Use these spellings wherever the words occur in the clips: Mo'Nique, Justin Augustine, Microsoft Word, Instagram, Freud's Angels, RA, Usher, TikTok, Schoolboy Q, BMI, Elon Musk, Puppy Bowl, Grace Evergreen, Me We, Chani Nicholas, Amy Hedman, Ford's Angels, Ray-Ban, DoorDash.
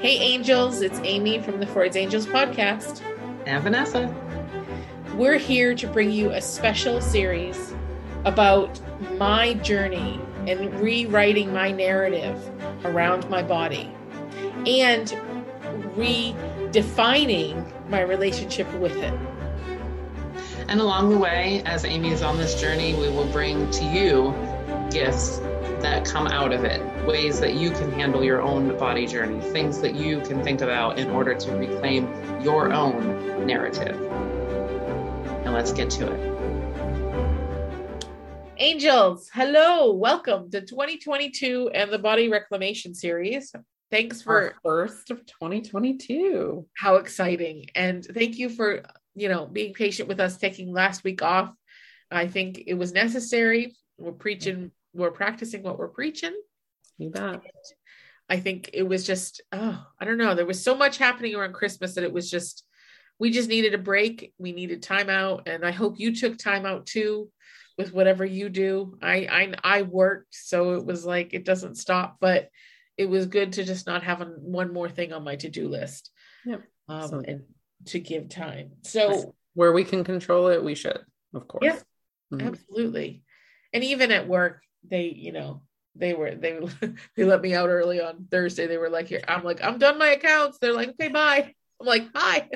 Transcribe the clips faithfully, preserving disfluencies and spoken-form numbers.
Hey Angels, it's Amy from the Ford's Angels podcast. And Vanessa. We're here to bring you a special series about my journey and rewriting my narrative around my body and redefining my relationship with it. And along the way, as Amy is on this journey, we will bring to you gifts that come out of it, ways that you can handle your own body journey, things that you can think about in order to reclaim your own narrative. And let's get to it. Angels, hello, welcome to twenty twenty-two and the Body Reclamation Series. Thanks for our first of twenty twenty-two. How exciting. And thank you for, you know, being patient with us taking last week off. I think it was necessary. We're preaching, we're practicing what we're preaching. You bet. I think it was just, oh, I don't know. There was so much happening around Christmas that it was just, we just needed a break. We needed time out. And I hope you took time out too with whatever you do. I, I, I worked. So it was like, it doesn't stop, but it was good to just not have one more thing on my to-do list. Yep. Um, so, and to give time. So where we can control it, we should, of course. Yeah, mm-hmm. Absolutely. And even at work, they, you know, They were, they, they let me out early on Thursday. They were like, here, I'm like, I'm done my accounts. They're like, okay, bye. I'm like, hi.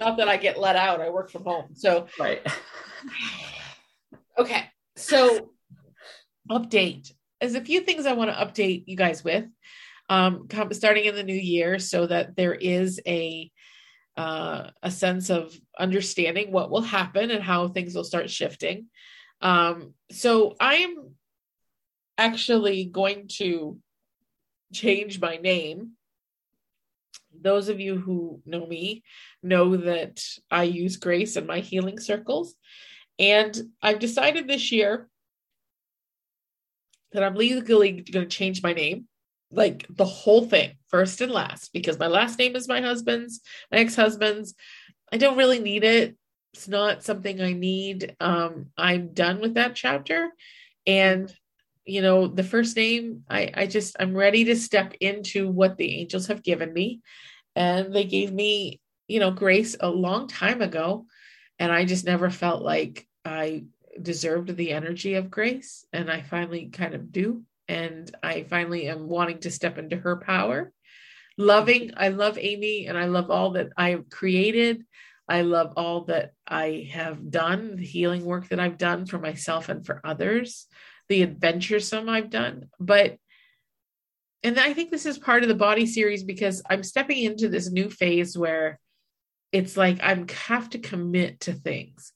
Not that I get let out. I work from home. So, right. Okay. So update. There's a few things I want to update you guys with, um, starting in the new year, so that there is a, uh, a sense of understanding what will happen and how things will start shifting. Um, so I'm actually going to change my name. Those of you who know me know that I use Grace in my healing circles. And I've decided this year that I'm legally going to change my name, like the whole thing, first and last, because my last name is my husband's, my ex-husband's. I don't really need it. It's not something I need. Um, I'm done with that chapter. And you know, the first name, I, I just, I'm ready to step into what the angels have given me. And they gave me, you know, Grace a long time ago. And I just never felt like I deserved the energy of Grace. And I finally kind of do. And I finally am wanting to step into her power. Loving, I love Amy and I love all that I have created. I love all that I have done, the healing work that I've done for myself and for others, the adventuresome I've done, but, and I think this is part of the body series because I'm stepping into this new phase where it's like, I'm have to commit to things.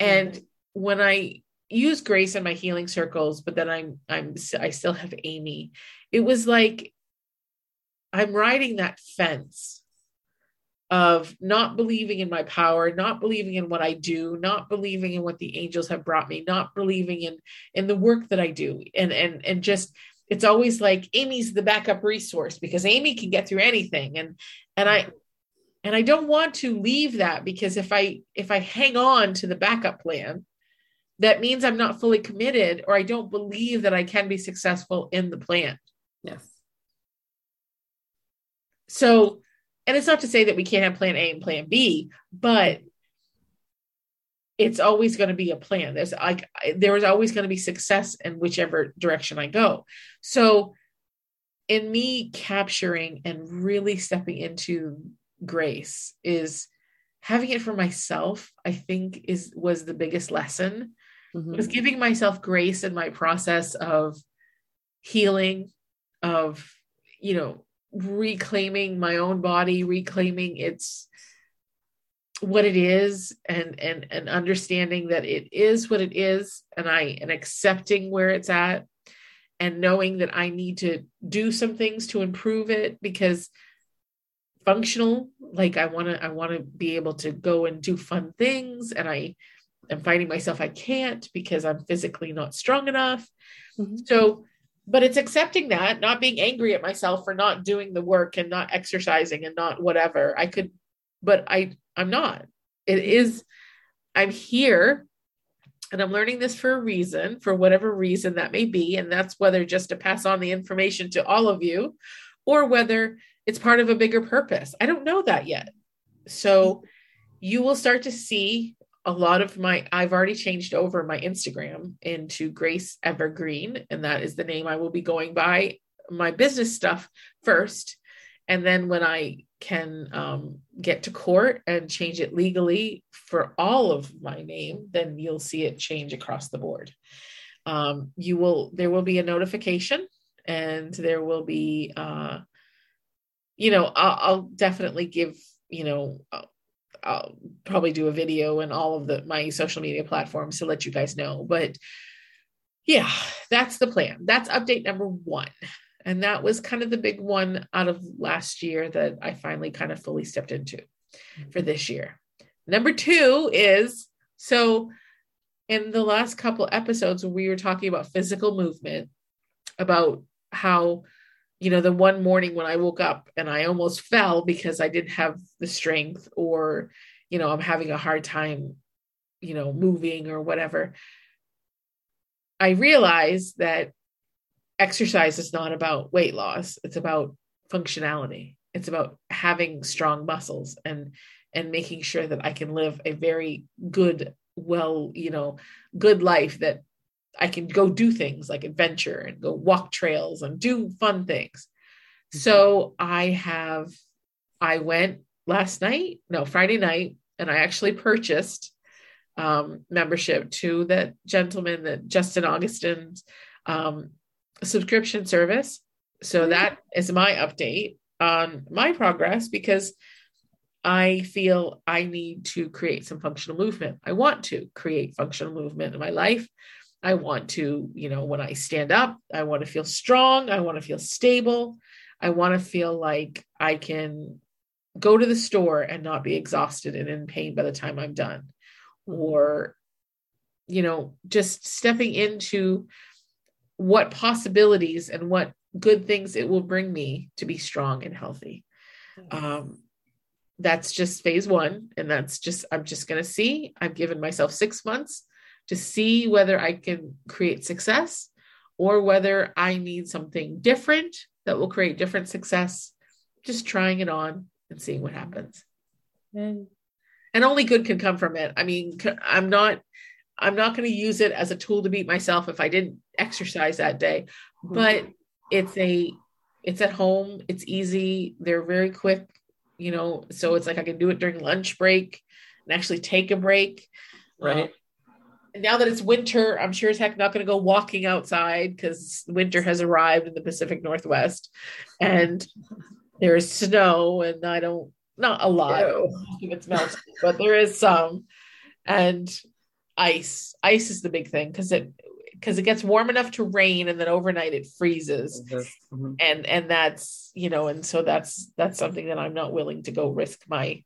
And mm-hmm. when I use Grace in my healing circles, but then I'm, I'm, I still have Amy, it was like, I'm riding that fence of not believing in my power, not believing in what I do, not believing in what the angels have brought me, not believing in, in the work that I do. And, and, and just, it's always like Amy's the backup resource because Amy can get through anything. And, and I, and I don't want to leave that because if I, if I hang on to the backup plan, that means I'm not fully committed or I don't believe that I can be successful in the plan. Yes. So, and it's not to say that we can't have plan A and plan B, but it's always going to be a plan. There's like, there is always going to be success in whichever direction I go. So in me capturing and really stepping into Grace is having it for myself, I think is, was the biggest lesson mm-hmm. was giving myself grace in my process of healing, of, you know, reclaiming my own body, reclaiming its what it is and, and, and understanding that it is what it is. And I, and accepting where it's at and knowing that I need to do some things to improve it because functional, like I want to, I want to be able to go and do fun things. And I am finding myself, I can't because I'm physically not strong enough. Mm-hmm. So but it's accepting that, not being angry at myself for not doing the work and not exercising and not whatever I could, but I, I'm not, it is, I'm here and I'm learning this for a reason, for whatever reason that may be. And that's whether just to pass on the information to all of you or whether it's part of a bigger purpose. I don't know that yet. So you will start to see a lot of my, I've already changed over my Instagram into Grace Evergreen. And that is the name I will be going by, my business stuff first. And then when I can um, get to court and change it legally for all of my name, then you'll see it change across the board. Um, you will, there will be a notification and there will be, uh, you know, I'll, I'll definitely give, you know, I'll, I'll probably do a video and all of the, my social media platforms to let you guys know, but yeah, that's the plan. That's update number one. And that was kind of the big one out of last year that I finally kind of fully stepped into for this year. Number two is, so in the last couple episodes, we were talking about physical movement, about how, you know, the one morning when I woke up and I almost fell because I didn't have the strength, or, you know, I'm having a hard time, you know, moving or whatever. I realized that exercise is not about weight loss. It's about functionality. It's about having strong muscles and, and making sure that I can live a very good, well, you know, good life, that I can go do things like adventure and go walk trails and do fun things. Mm-hmm. So I have, I went last night, no, Friday night, and I actually purchased um, membership to that gentleman, that Justin Augustine's um, subscription service. So that is my update on my progress, because I feel I need to create some functional movement. I want to create functional movement in my life. I want to, you know, when I stand up, I want to feel strong. I want to feel stable. I want to feel like I can go to the store and not be exhausted and in pain by the time I'm done. Or, you know, just stepping into what possibilities and what good things it will bring me to be strong and healthy. Um, that's just phase one. And that's just, I'm just going to see, I've given myself six months to see whether I can create success or whether I need something different that will create different success. Just trying it on and seeing what happens. Mm. And only good can come from it. I mean, I'm not, I'm not going to use it as a tool to beat myself if I didn't exercise that day, but it's a, it's at home. It's easy. They're very quick, you know, so it's like, I can do it during lunch break and actually take a break. Right. Um, and now that it's winter, I'm sure as heck not going to go walking outside, because winter has arrived in the Pacific Northwest and there is snow, and I don't, not a lot, it's melting, but there is some, and ice, ice is the big thing, because it, because it gets warm enough to rain and then overnight it freezes. Mm-hmm. And, and that's, you know, and so that's, that's something that I'm not willing to go risk my,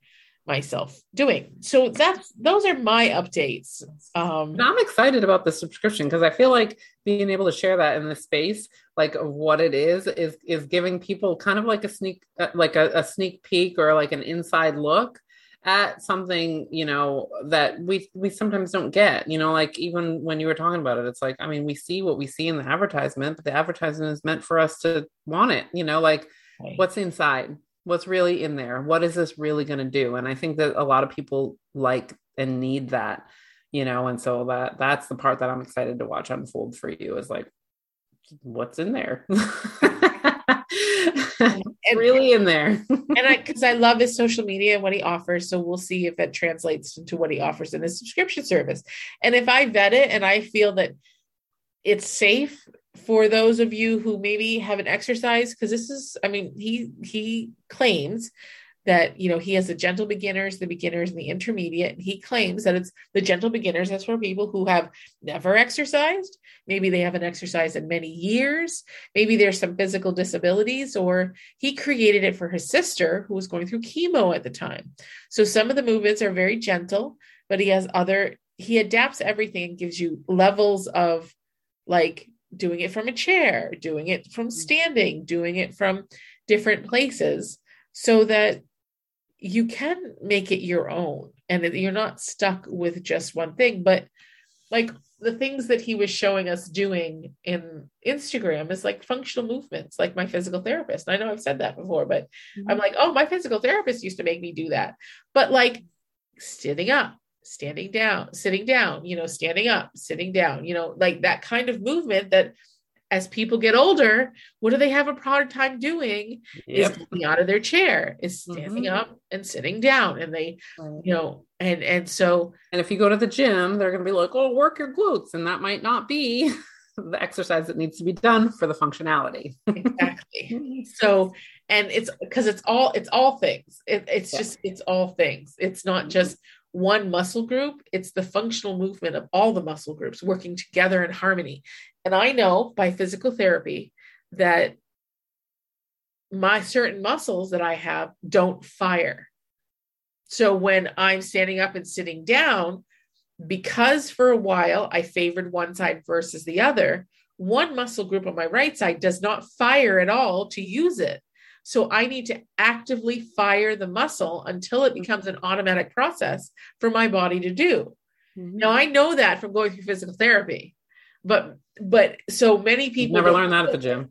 myself doing. So that's, those are my updates. Um, and I'm excited about the subscription, because I feel like being able to share that in the space, like of what it is, is, is giving people kind of like a sneak, like a, a sneak peek or like an inside look at something, you know, that we, we sometimes don't get, you know, like even when you were talking about it, it's like, I mean, we see what we see in the advertisement, but the advertisement is meant for us to want it, you know, like right. What's inside, what's really in there, what is this really going to do? And I think that a lot of people like and need that, you know, and so that that's the part that I'm excited to watch unfold for you, is like, what's in there? And, really in there. And I, cause I love his social media and what he offers. So we'll see if it translates into what he offers in his subscription service. And if I vet it and I feel that it's safe for those of you who maybe haven't exercised, cause this is, I mean, he, he claims that, you know, he has the gentle beginners, the beginners, and the intermediate. And he claims that it's the gentle beginners. That's for people who have never exercised. Maybe they haven't exercised in many years. Maybe there's some physical disabilities, or he created it for his sister who was going through chemo at the time. So some of the movements are very gentle, but he has other, he adapts everything and gives you levels of like doing it from a chair, doing it from standing, doing it from different places, so that you can make it your own and you're not stuck with just one thing. But like the things that he was showing us doing in Instagram is like functional movements, like my physical therapist. And I know I've said that before, but mm-hmm. I'm like, oh, my physical therapist used to make me do that. But like sitting up, standing down, sitting down, you know, standing up, sitting down, you know, like that kind of movement that as people get older, what do they have a hard time doing? Yep. Is getting out of their chair, is standing mm-hmm. up and sitting down. And they, right. you know, and, and so. And if you go to the gym, they're going to be like, oh, work your glutes. And that might not be the exercise that needs to be done for the functionality. Exactly. So, and it's because it's all, it's all things. It, it's yeah. just, it's all things. It's not just one muscle group. It's the functional movement of all the muscle groups working together in harmony. And I know by physical therapy that my certain muscles that I have don't fire. So when I'm standing up and sitting down, because for a while I favored one side versus the other, one muscle group on my right side does not fire at all to use it. So I need to actively fire the muscle until it becomes an automatic process for my body to do. Mm-hmm. Now I know that from going through physical therapy. But, but so many people never learn that at the gym.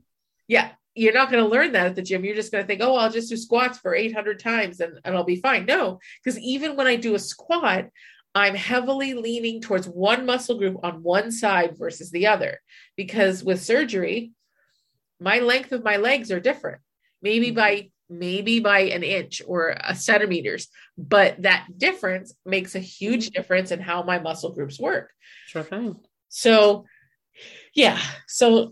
Yeah. You're not going to learn that at the gym. You're just going to think, oh, I'll just do squats for eight hundred times and, and I'll be fine. No, because even when I do a squat, I'm heavily leaning towards one muscle group on one side versus the other, because with surgery, my length of my legs are different, maybe by, maybe by an inch or a centimeters, but that difference makes a huge difference in how my muscle groups work. Sure thing. So, yeah. So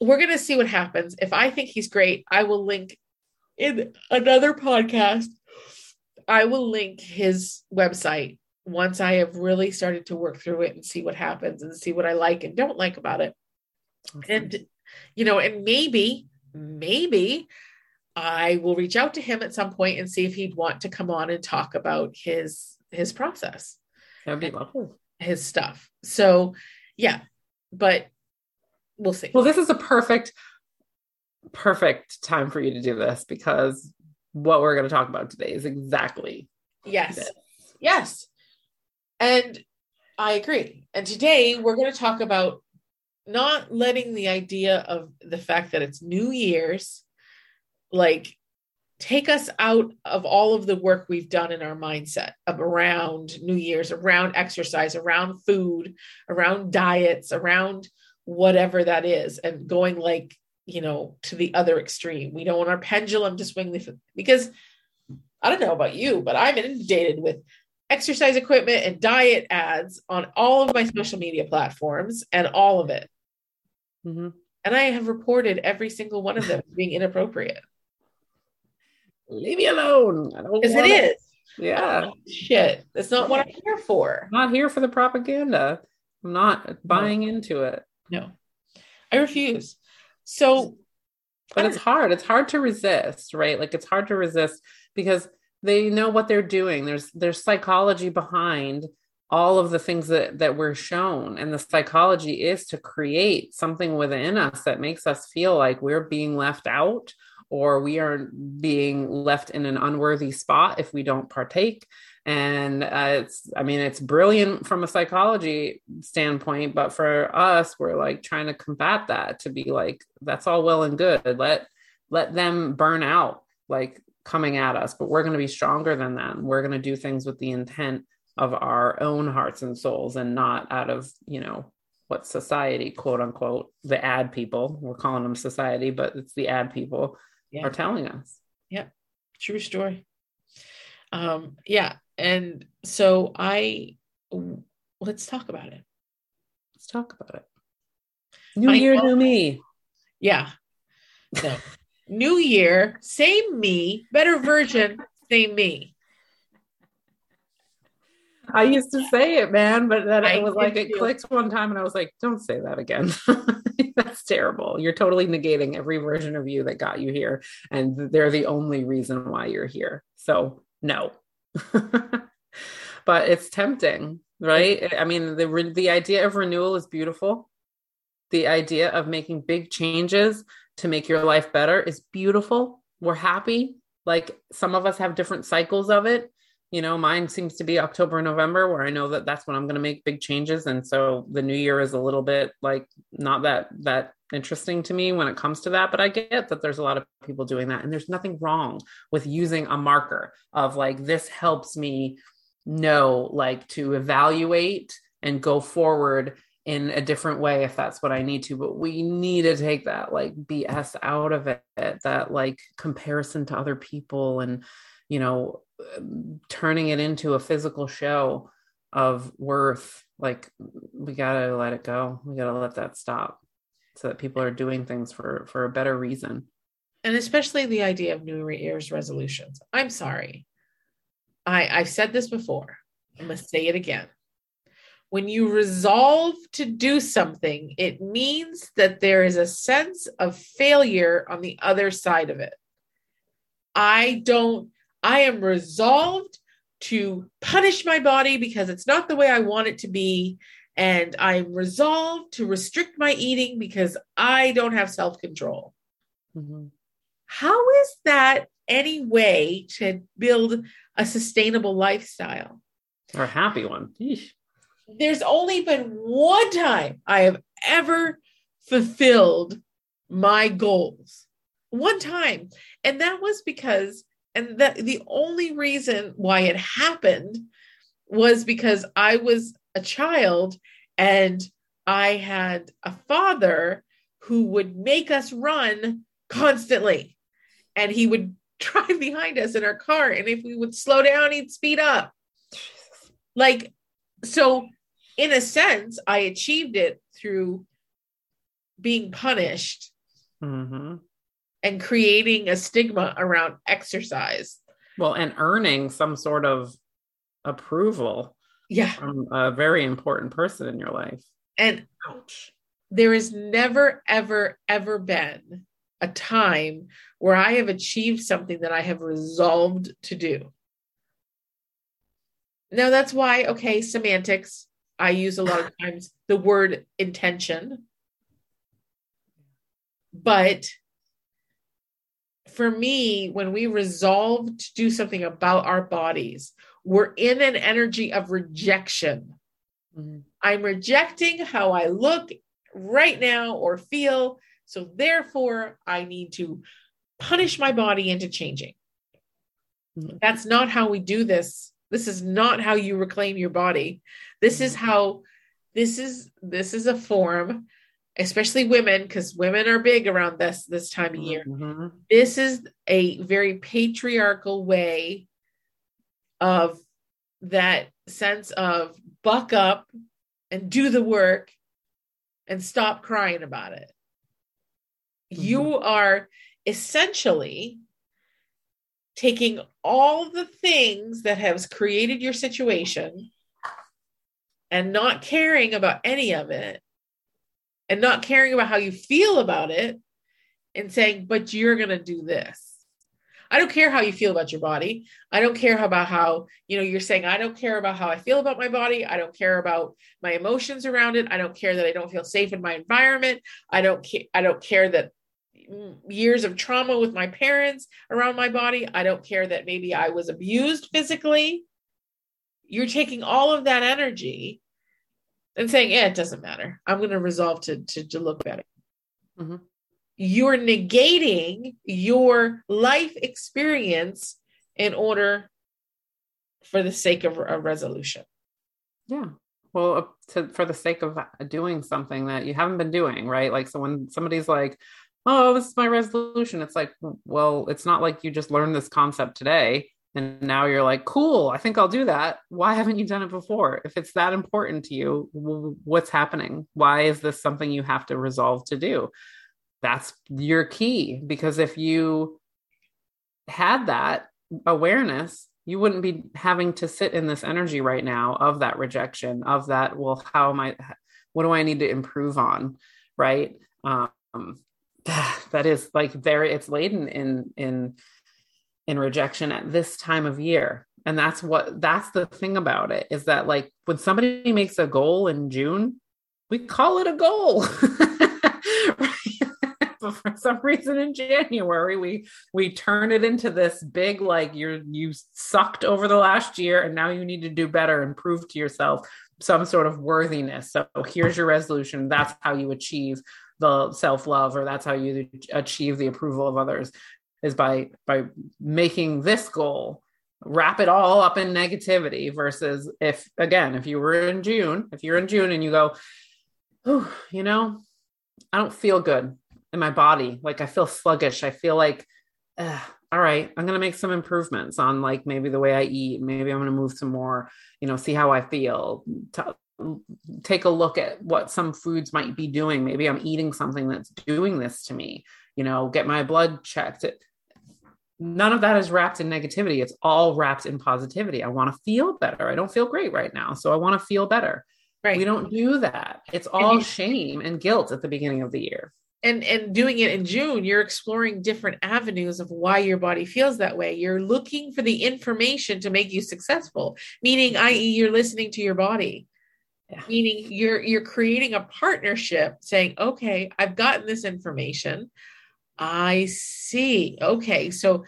we're going to see what happens. If I think he's great, I will link in another podcast. I will link his website once I have really started to work through it and see what happens and see what I like and don't like about it. Awesome. And, you know, and maybe, maybe I will reach out to him at some point and see if he'd want to come on and talk about his, his process. That'd be lovely. His stuff. So, yeah. But we'll see. Well, this is a perfect, perfect time for you to do this, because what we're going to talk about today is exactly. Yes. This. Yes. And I agree. And today we're going to talk about not letting the idea of the fact that it's New Year's, like, take us out of all of the work we've done in our mindset of around New Year's, around exercise, around food, around diets, around whatever that is, and going, like, you know, to the other extreme. We don't want our pendulum to swing the, because I don't know about you, but I'm inundated with exercise equipment and diet ads on all of my social media platforms and all of it. Mm-hmm. And I have reported every single one of them as being inappropriate. Leave me alone. I don't Because wanna... it is. Yeah. Oh, shit. That's not what I'm here for. I'm not here for the propaganda. I'm not buying no. into it. No. I refuse. So. But it's hard. It's hard to resist, right? Like, it's hard to resist because they know what they're doing. There's, there's psychology behind all of the things that, that we're shown. And the psychology is to create something within us that makes us feel like we're being left out, or we are being left in an unworthy spot if we don't partake. And uh, it's, I mean, it's brilliant from a psychology standpoint, but for us, we're like trying to combat that, to be like, that's all well and good. Let, let them burn out, like, coming at us, but we're going to be stronger than them. We're going to do things with the intent of our own hearts and souls, and not out of, you know, what society, quote unquote, the ad people, we're calling them society, but it's the ad people. Yeah. Are telling us. Yep. True story. Um, yeah. And so I, let's talk about it. Let's talk about it. New I year, know. New me. Yeah. So, new year, same me, better version, same me. I used to say it, man, but then I it was like, too. It clicked one time and I was like, don't say that again. That's terrible. You're totally negating every version of you that got you here. And they're the only reason why you're here. So no, but it's tempting, right? I mean, the, re- the idea of renewal is beautiful. The idea of making big changes to make your life better is beautiful. We're happy. Like, some of us have different cycles of it. You know, mine seems to be October, November, where I know that that's when I'm going to make big changes. And so the new year is a little bit like not that that interesting to me when it comes to that. But I get that there's a lot of people doing that. And there's nothing wrong with using a marker of like, this helps me know, like, to evaluate and go forward in a different way if that's what I need to. But we need to take that like B S out of it, that like comparison to other people, and, you know, turning it into a physical show of worth. Like, we gotta let it go. We gotta let that stop so that people are doing things for for a better reason. And especially the idea of New Year's resolutions. I'm sorry, I I've said this before, I must say it again. When you resolve to do something, it means that there is a sense of failure on the other side of it. I don't, I am resolved to punish my body because it's not the way I want it to be. And I'm resolved to restrict my eating because I don't have self-control. Mm-hmm. How is that any way to build a sustainable lifestyle? Or a happy one. Yeesh. There's only been one time I have ever fulfilled my goals. One time. And that was because, and that the only reason why it happened was because I was a child and I had a father who would make us run constantly. And he would drive behind us in our car. And if we would slow down, he'd speed up. Like, so in a sense, I achieved it through being punished, mm-hmm. and creating a stigma around exercise. Well, and earning some sort of approval, yeah, from a very important person in your life. And ouch, there has never, ever, ever been a time where I have achieved something that I have resolved to do. Now that's why, okay, semantics. I use a lot of times the word intention. But for me, when we resolve to do something about our bodies, we're in an energy of rejection. Mm-hmm. I'm rejecting how I look right now or feel. So therefore, I need to punish my body into changing. Mm-hmm. That's not how we do this. This is not how you reclaim your body. This is how, this is, this is a form, especially women, because women are big around this, this time of year. Mm-hmm. This is a very patriarchal way of that sense of buck up and do the work and stop crying about it. Mm-hmm. You are essentially taking all the things that has created your situation and not caring about any of it and not caring about how you feel about it and saying, but you're going to do this. I don't care how you feel about your body. I don't care about how, you know, you're saying, I don't care about how I feel about my body. I don't care about my emotions around it. I don't care that I don't feel safe in my environment. I don't care. I don't care that years of trauma with my parents around my body. I don't care that maybe I was abused physically. You're taking all of that energy and saying, yeah, it doesn't matter. I'm going to resolve to, to, to look better. Mm-hmm. You're negating your life experience in order for the sake of a resolution. Yeah. Well, to, for the sake of doing something that you haven't been doing, right? Like, so when somebody's like, oh, this is my resolution. It's like, well, it's not like you just learned this concept today and now you're like, cool, I think I'll do that. Why haven't you done it before? If it's that important to you, what's happening? Why is this something you have to resolve to do? That's your key. Because if you had that awareness, you wouldn't be having to sit in this energy right now of that rejection, of that, well, how am I, what do I need to improve on? Right. Um, That is like there, it's laden in, in, in rejection at this time of year. And that's what, that's the thing about it, is that like when somebody makes a goal in June, we call it a goal. Right? but for some reason in January, we, we turn it into this big, like you're, you sucked over the last year and now you need to do better and prove to yourself some sort of worthiness. So here's your resolution. That's how you achieve the self-love, or that's how you achieve the approval of others, is by, by making this goal, wrap it all up in negativity. Versus if, again, if you were in June, if you're in June and you go, oh, you know, I don't feel good in my body. Like I feel sluggish. I feel like, uh, all right, I'm going to make some improvements on like maybe the way I eat. Maybe I'm going to move some more, you know, see how I feel. T- take a look at what some foods might be doing. Maybe I'm eating something that's doing this to me, you know, get my blood checked. It, none of that is wrapped in negativity. It's all wrapped in positivity. I want to feel better. I don't feel great right now, so I want to feel better. Right. We don't do that. It's all and shame and guilt at the beginning of the year. And and doing it in June, you're exploring different avenues of why your body feels that way. You're looking for the information to make you successful, meaning, that is, you're listening to your body. Yeah. Meaning you're you're creating a partnership, saying, okay, I've gotten this information. I see. Okay. So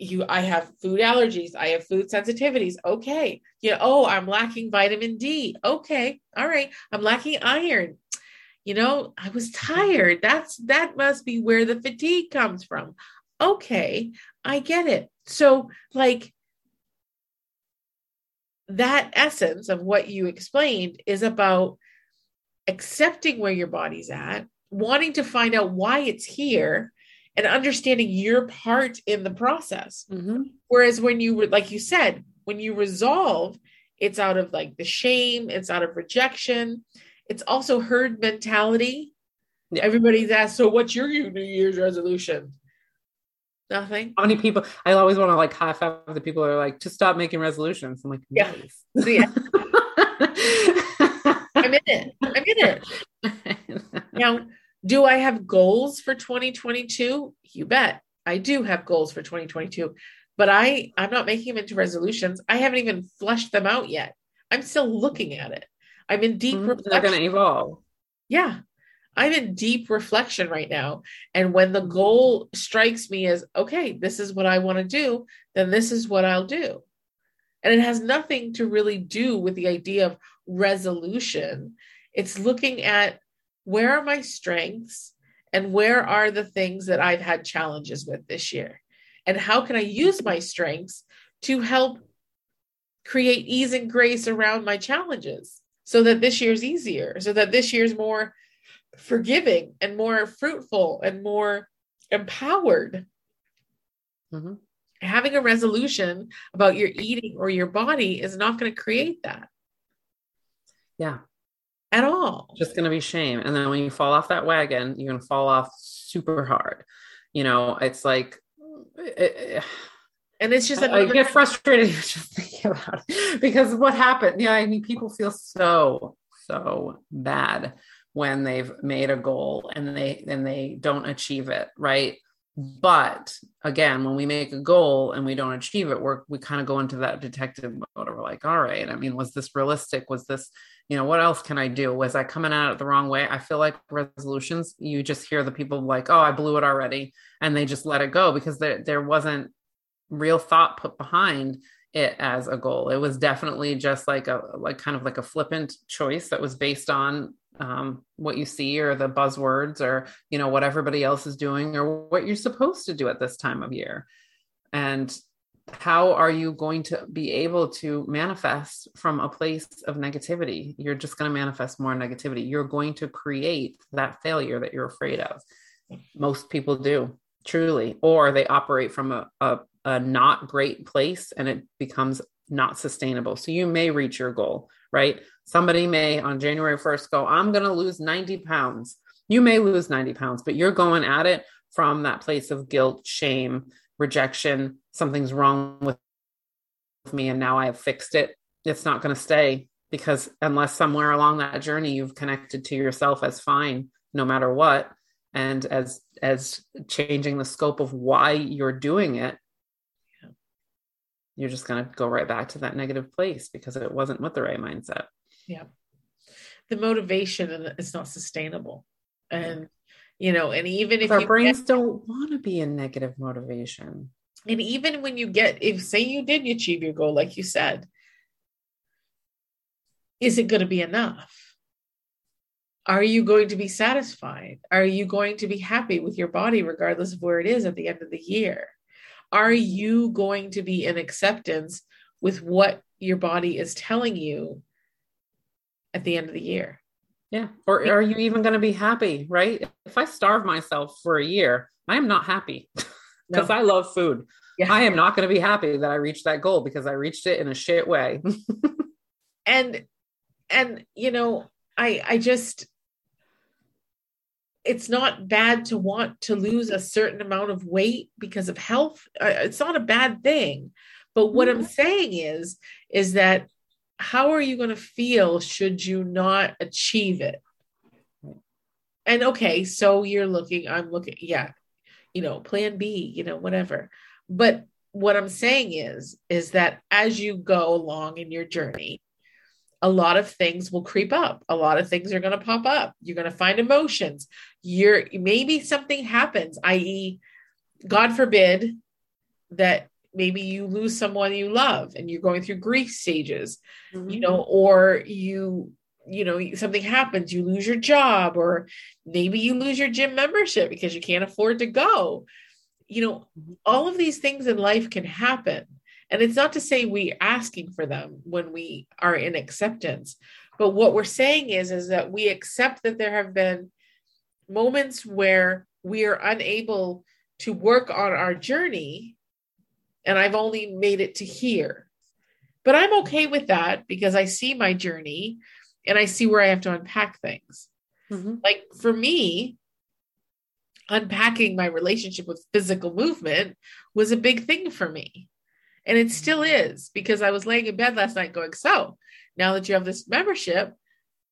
you, I have food allergies. I have food sensitivities. Okay. You know, oh, I'm lacking vitamin D. Okay. All right. I'm lacking iron. You know, I was tired. That's, that must be where the fatigue comes from. Okay. I get it. So like that essence of what you explained is about accepting where your body's at, wanting to find out why it's here, and understanding your part in the process. Mm-hmm. Whereas when you would, like you said, when you resolve, it's out of like the shame, it's out of rejection. It's also herd mentality. Yeah. Everybody's asked, so what's your New Year's resolution? Nothing. How many people, I always want to like high five the people who are like, just stop making resolutions. I'm like, yeah. Nice. So, yeah. I'm in it. I'm in it. Now, do I have goals for twenty twenty-two? You bet. I do have goals for twenty twenty-two, but I, I'm not making them into resolutions. I haven't even fleshed them out yet. I'm still looking at it. I'm in deep mm-hmm. reflection. They're going to evolve. Yeah. I'm in deep reflection right now. And when the goal strikes me as, okay, this is what I want to do, then this is what I'll do. And it has nothing to really do with the idea of resolution. It's looking at, where are my strengths and where are the things that I've had challenges with this year? And how can I use my strengths to help create ease and grace around my challenges so that this year's easier, so that this year's more forgiving and more fruitful and more empowered? Mm-hmm. Having a resolution about your eating or your body is not going to create that. Yeah. At all. Just going to be shame. And then when you fall off that wagon, you're going to fall off super hard. You know, it's like, it, and it's just, I, I get frustrated just thinking about it, because what happened? Yeah. I mean, people feel so, so bad when they've made a goal and they, and they don't achieve it. Right. But again, when we make a goal and we don't achieve it, we're, we kind of go into that detective mode. We're like, all right, I mean, was this realistic? Was this, you know, what else can I do? Was I coming at it the wrong way? I feel like resolutions, you just hear the people like, oh, I blew it already. And they just let it go because there, there wasn't real thought put behind it as a goal. It was definitely just like a, like kind of like a flippant choice that was based on um, what you see or the buzzwords or, you know, what everybody else is doing or what you're supposed to do at this time of year. And how are you going to be able to manifest from a place of negativity? You're just going to manifest more negativity. You're going to create that failure that you're afraid of. Most people do, truly, or they operate from a, a, a not great place and it becomes not sustainable. So you may reach your goal, right? Somebody may on January first go, I'm going to lose ninety pounds. You may lose ninety pounds, but you're going at it from that place of guilt, shame, rejection. Something's wrong with me and now I have fixed it. It's not going to stay, because unless somewhere along that journey, you've connected to yourself as fine, no matter what. And as, as changing the scope of why you're doing it, you're just going to go right back to that negative place because it wasn't with the right mindset. Yeah. The motivation, and it's not sustainable. And you know, and even if our brains don't want to be in negative motivation. And even when you get, if say you did achieve your goal, like you said, is it going to be enough? Are you going to be satisfied? Are you going to be happy with your body, regardless of where it is at the end of the year? Are you going to be in acceptance with what your body is telling you at the end of the year? Yeah. Or are you even going to be happy, right? If I starve myself for a year, I am not happy. Because no. I love food. Yeah. I am not going to be happy that I reached that goal because I reached it in a shit way. and, and, you know, I, I just, it's not bad to want to lose a certain amount of weight because of health. Uh, it's not a bad thing, but what mm-hmm. I'm saying is, is that how are you going to feel should you not achieve it? And okay, so you're looking, I'm looking, yeah. you know, plan B, you know, whatever. But what I'm saying is, is that as you go along in your journey, a lot of things will creep up. A lot of things are going to pop up. You're going to find emotions. You're maybe something happens, that is, God forbid that maybe you lose someone you love and you're going through grief stages, mm-hmm. you know, or you, you know, something happens, you lose your job, or maybe you lose your gym membership because you can't afford to go. You know, all of these things in life can happen. And it's not to say we're asking for them when we are in acceptance, but what we're saying is, is that we accept that there have been moments where we are unable to work on our journey. And I've only made it to here, but I'm okay with that because I see my journey and I see where I have to unpack things. Mm-hmm. Like for me, unpacking my relationship with physical movement was a big thing for me. And it still is, because I was laying in bed last night going, so now that you have this membership,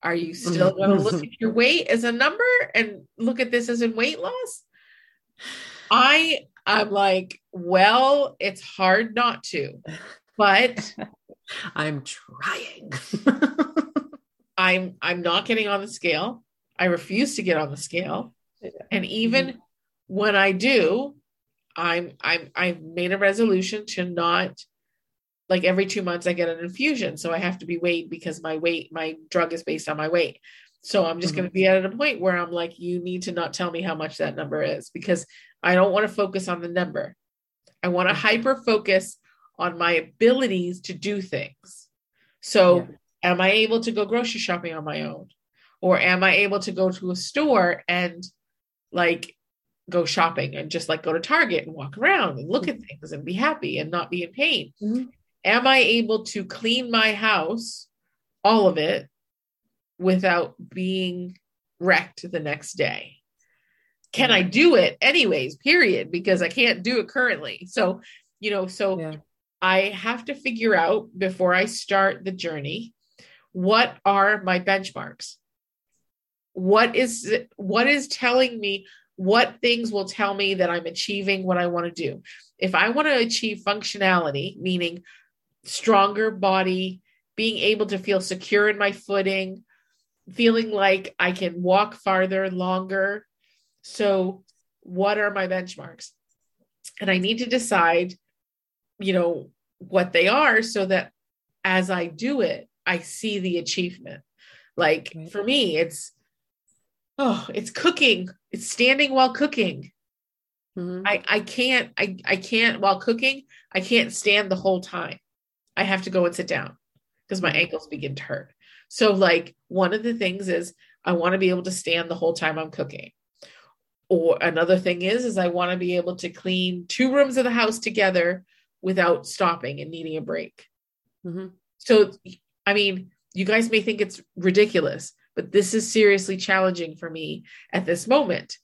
are you still going to look at your weight as a number and look at this as in weight loss? I, I'm like, well, it's hard not to, but I'm trying. I'm I'm not getting on the scale. I refuse to get on the scale. And even mm-hmm. when I do, I'm I'm I've made a resolution to not, like every two months I get an infusion. So I have to be weighed because my weight, my drug is based on my weight. So I'm just mm-hmm. going to be at a point where I'm like, you need to not tell me how much that number is, because I don't want to focus on the number. I want to hyper focus on my abilities to do things. So yeah. Am I able to go grocery shopping on my own? Or am I able to go to a store and like go shopping and just like go to Target and walk around and look at things and be happy and not be in pain? Mm-hmm. Am I able to clean my house, all of it, without being wrecked the next day? Can I do it anyways, period? Because I can't do it currently. So, you know, so yeah. I have to figure out before I start the journey, what are my benchmarks? What is, what is telling me, what things will tell me that I'm achieving what I want to do? If I want to achieve functionality, meaning stronger body, being able to feel secure in my footing, feeling like I can walk farther, longer. So what are my benchmarks? And I need to decide, you know, what they are so that as I do it, I see the achievement. Like for me, it's, oh, it's cooking. It's standing while cooking. Mm-hmm. I, I can't, I, I can't while cooking. I can't stand the whole time. I have to go and sit down because my ankles begin to hurt. So like one of the things is I want to be able to stand the whole time I'm cooking. Or another thing is, is I want to be able to clean two rooms of the house together without stopping and needing a break. Mm-hmm. So I mean, you guys may think it's ridiculous, but this is seriously challenging for me at this moment.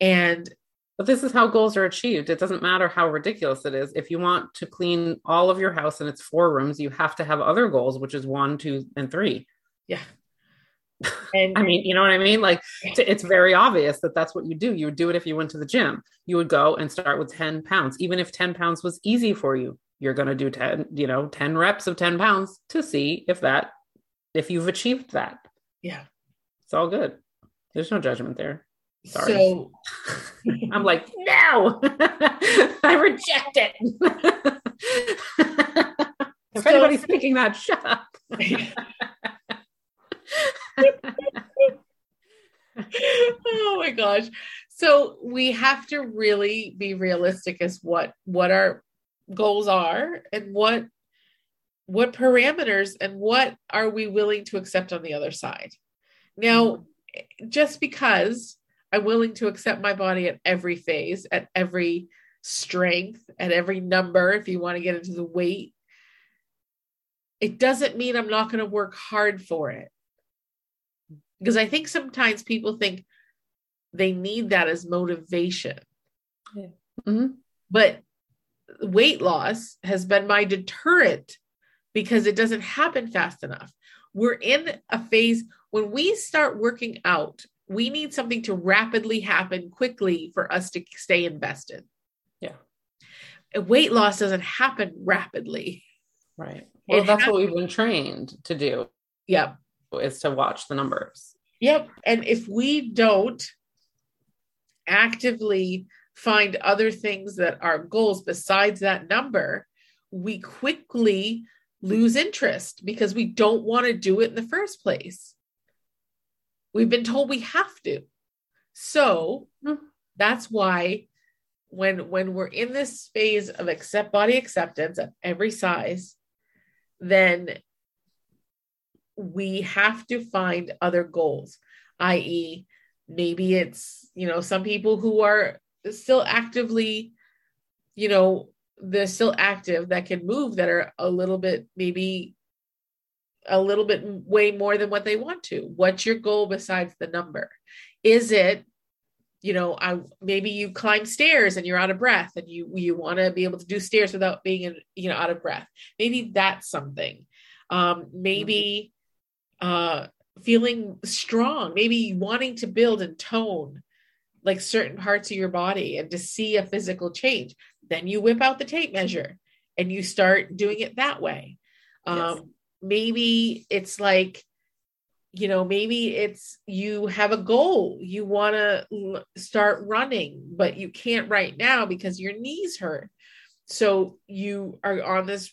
And but this is how goals are achieved. It doesn't matter how ridiculous it is. If you want to clean all of your house and it's four rooms, you have to have other goals, which is one, two, and three. Yeah. And I mean, you know what I mean? Like it's very obvious that that's what you do. You would do it if you went to the gym. You would go and start with ten pounds, even if ten pounds was easy for you. You're going to do ten, you know, ten reps of ten pounds to see if that, if you've achieved that. Yeah. It's all good. There's no judgment there. Sorry. So I'm like, no, I reject it. If so, anybody's thinking that, shut up. Oh my gosh. So we have to really be realistic as what, what our goals are and what, what parameters and what are we willing to accept on the other side. Now, just because I'm willing to accept my body at every phase, at every strength, at every number, if you want to get into the weight, it doesn't mean I'm not going to work hard for it. Because I think sometimes people think they need that as motivation. Yeah. Mm-hmm. But weight loss has been my deterrent because it doesn't happen fast enough. We're in a phase when we start working out, we need something to rapidly happen quickly for us to stay invested. Yeah. Weight loss doesn't happen rapidly. Right. Well, it that's happens. What we've been trained to do. Yep. Is to watch the numbers. Yep. And if we don't actively find other things that are goals besides that number, we quickly lose interest because we don't want to do it in the first place. We've been told we have to. So that's why when, when we're in this phase of accept body acceptance at every size, then we have to find other goals, that is maybe it's, you know, some people who are still actively, you know, they're still active that can move that are a little bit, maybe a little bit way more than what they want to. What's your goal besides the number? Is it, you know, I, maybe you climb stairs and you're out of breath and you, you want to be able to do stairs without being, you know, out of breath. Maybe that's something, um, maybe, uh, feeling strong, maybe wanting to build and tone like certain parts of your body and to see a physical change. Then you whip out the tape measure and you start doing it that way. Um, yes. Maybe it's like, you know, maybe it's, you have a goal, you want to l- start running, but you can't right now because your knees hurt. So you are on this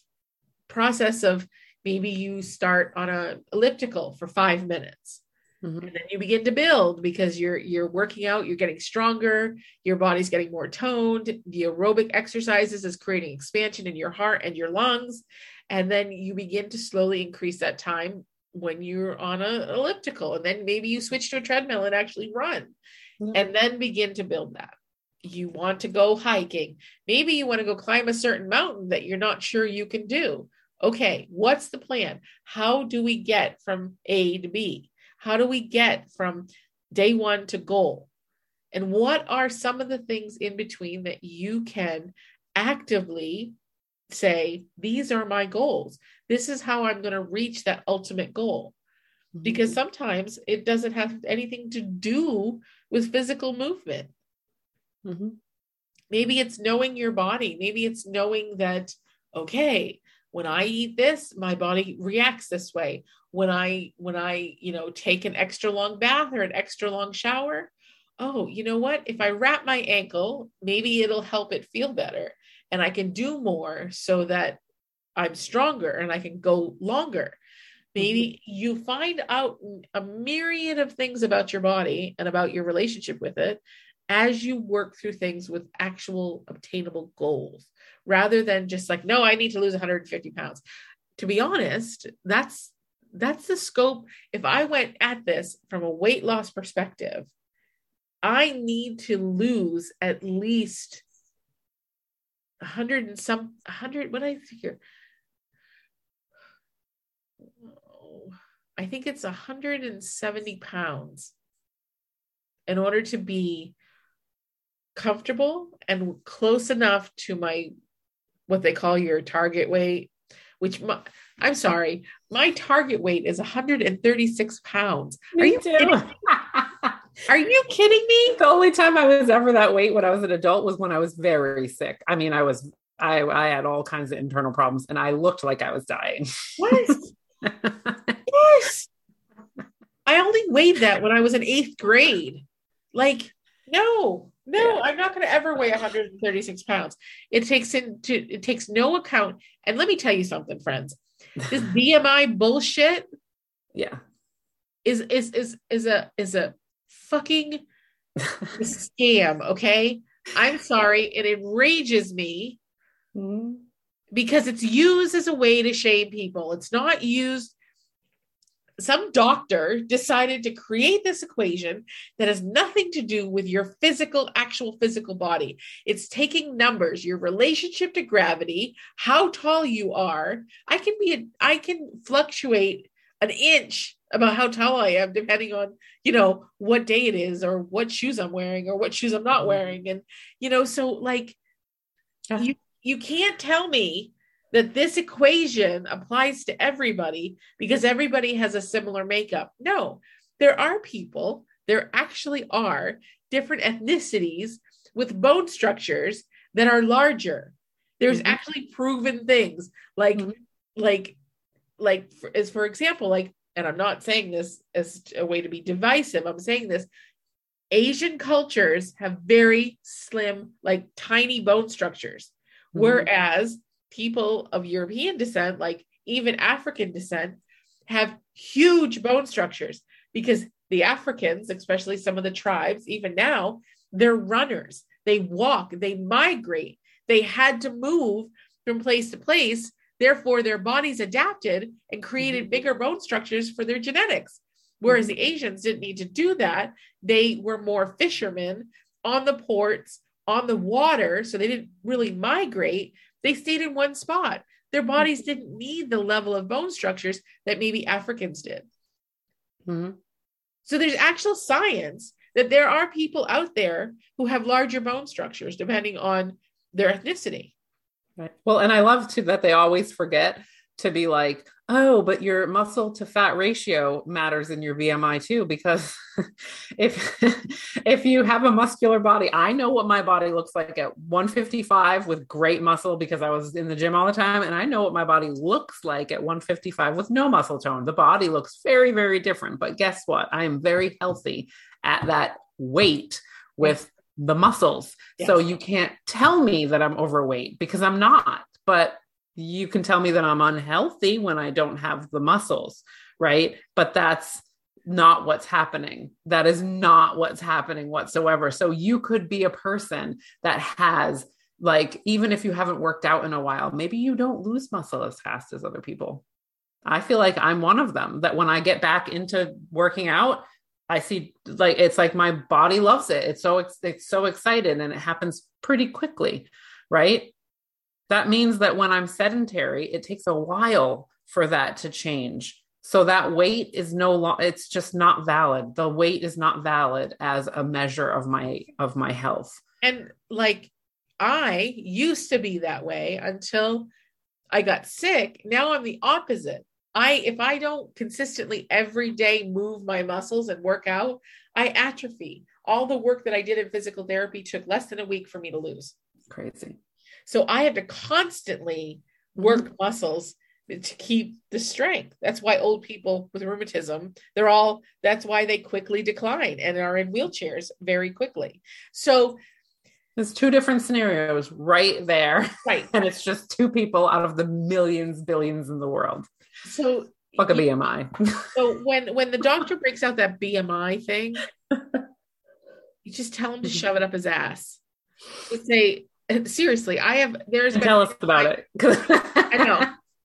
process of, maybe you start on a elliptical for five minutes mm-hmm. and then you begin to build because you're, you're working out, you're getting stronger, your body's getting more toned. The aerobic exercises is creating expansion in your heart and your lungs. And then you begin to slowly increase that time when you're on a elliptical, and then maybe you switch to a treadmill and actually run mm-hmm. and then begin to build that. You want to go hiking. Maybe you want to go climb a certain mountain that you're not sure you can do. Okay, what's the plan? How do we get from A to B? How do we get from day one to goal? And what are some of the things in between that you can actively say, these are my goals. This is how I'm going to reach that ultimate goal. Because sometimes it doesn't have anything to do with physical movement. Mm-hmm. Maybe it's knowing your body. Maybe it's knowing that, okay, when I eat this, my body reacts this way. When I, when I, you know, take an extra long bath or an extra long shower, oh, you know what? If I wrap my ankle, maybe it'll help it feel better and I can do more so that I'm stronger and I can go longer. Maybe you find out a myriad of things about your body and about your relationship with it as you work through things with actual obtainable goals, rather than just like, no, I need to lose one hundred fifty pounds. To be honest, that's, that's the scope. If I went at this from a weight loss perspective, I need to lose at least a hundred and some a hundred. What I figure, oh, I think it's one hundred seventy pounds in order to be comfortable and close enough to my, what they call your target weight, which my, I'm sorry, my target weight is one hundred thirty-six pounds. Me Are you too. Kidding me? Are you kidding me? The only time I was ever that weight when I was an adult was when I was very sick. I mean, I was, I, I had all kinds of internal problems and I looked like I was dying. What? Yes. I only weighed that when I was in eighth grade. Like, No, no, yeah. I'm not going to ever weigh one hundred thirty-six pounds. It takes into, it takes no account. And let me tell you something, friends, this B M I bullshit. Yeah. Is, is, is, is a, is a fucking scam. Okay. I'm sorry. It enrages me mm-hmm. because it's used as a way to shame people. It's not used. Some doctor decided to create this equation that has nothing to do with your physical, actual physical body. It's taking numbers, your relationship to gravity, how tall you are. I can be, a, I can fluctuate an inch about how tall I am, depending on, you know, what day it is or what shoes I'm wearing or what shoes I'm not wearing. And, you know, so like, uh-huh. you, you can't tell me that this equation applies to everybody because everybody has a similar makeup. No, there are people, there actually are different ethnicities with bone structures that are larger. There's mm-hmm. actually proven things like, mm-hmm. like, like, for, as for example, like, and I'm not saying this as a way to be divisive. I'm saying this, Asian cultures have very slim, like tiny bone structures. Mm-hmm. Whereas people of European descent, like even African descent, have huge bone structures because the Africans, especially some of the tribes, even now, they're runners. They walk, they migrate, they had to move from place to place. Therefore, their bodies adapted and created bigger bone structures for their genetics. Whereas the Asians didn't need to do that. They were more fishermen on the ports, on the water. So they didn't really migrate. They stayed in one spot. Their bodies didn't need the level of bone structures that maybe Africans did. Mm-hmm. So there's actual science that there are people out there who have larger bone structures depending on their ethnicity. Right. Well, and I love too that they always forget to be like, oh, but your muscle to fat ratio matters in your B M I too, because if, if you have a muscular body, I know what my body looks like at one fifty-five with great muscle because I was in the gym all the time. And I know what my body looks like at one fifty-five with no muscle tone. The body looks very, very different, but guess what? I am very healthy at that weight with the muscles. Yes. So you can't tell me that I'm overweight because I'm not, but you can tell me that I'm unhealthy when I don't have the muscles, right? But that's not what's happening. That is not what's happening whatsoever. So you could be a person that has, like, even if you haven't worked out in a while, maybe you don't lose muscle as fast as other people. I feel like I'm one of them, that when I get back into working out, I see, like, it's like my body loves it. It's so, it's so excited and it happens pretty quickly, right? That means that when I'm sedentary, it takes a while for that to change. So that weight is no lo- it's just not valid. The weight is not valid as a measure of my, of my health. And like, I used to be that way until I got sick. Now I'm the opposite. I, if I don't consistently every day move my muscles and work out, I atrophy. All the work that I did in physical therapy took less than a week for me to lose. Crazy. So I had to constantly work muscles to keep the strength. That's why old people with rheumatism, they're all, that's why they quickly decline and are in wheelchairs very quickly. So there's two different scenarios right there. Right. And it's just two people out of the millions, billions in the world. So fuck a B M I. So when, when the doctor breaks out that B M I thing, you just tell him to shove it up his ass. Just say, seriously, I have, there's, tell us about it. I know,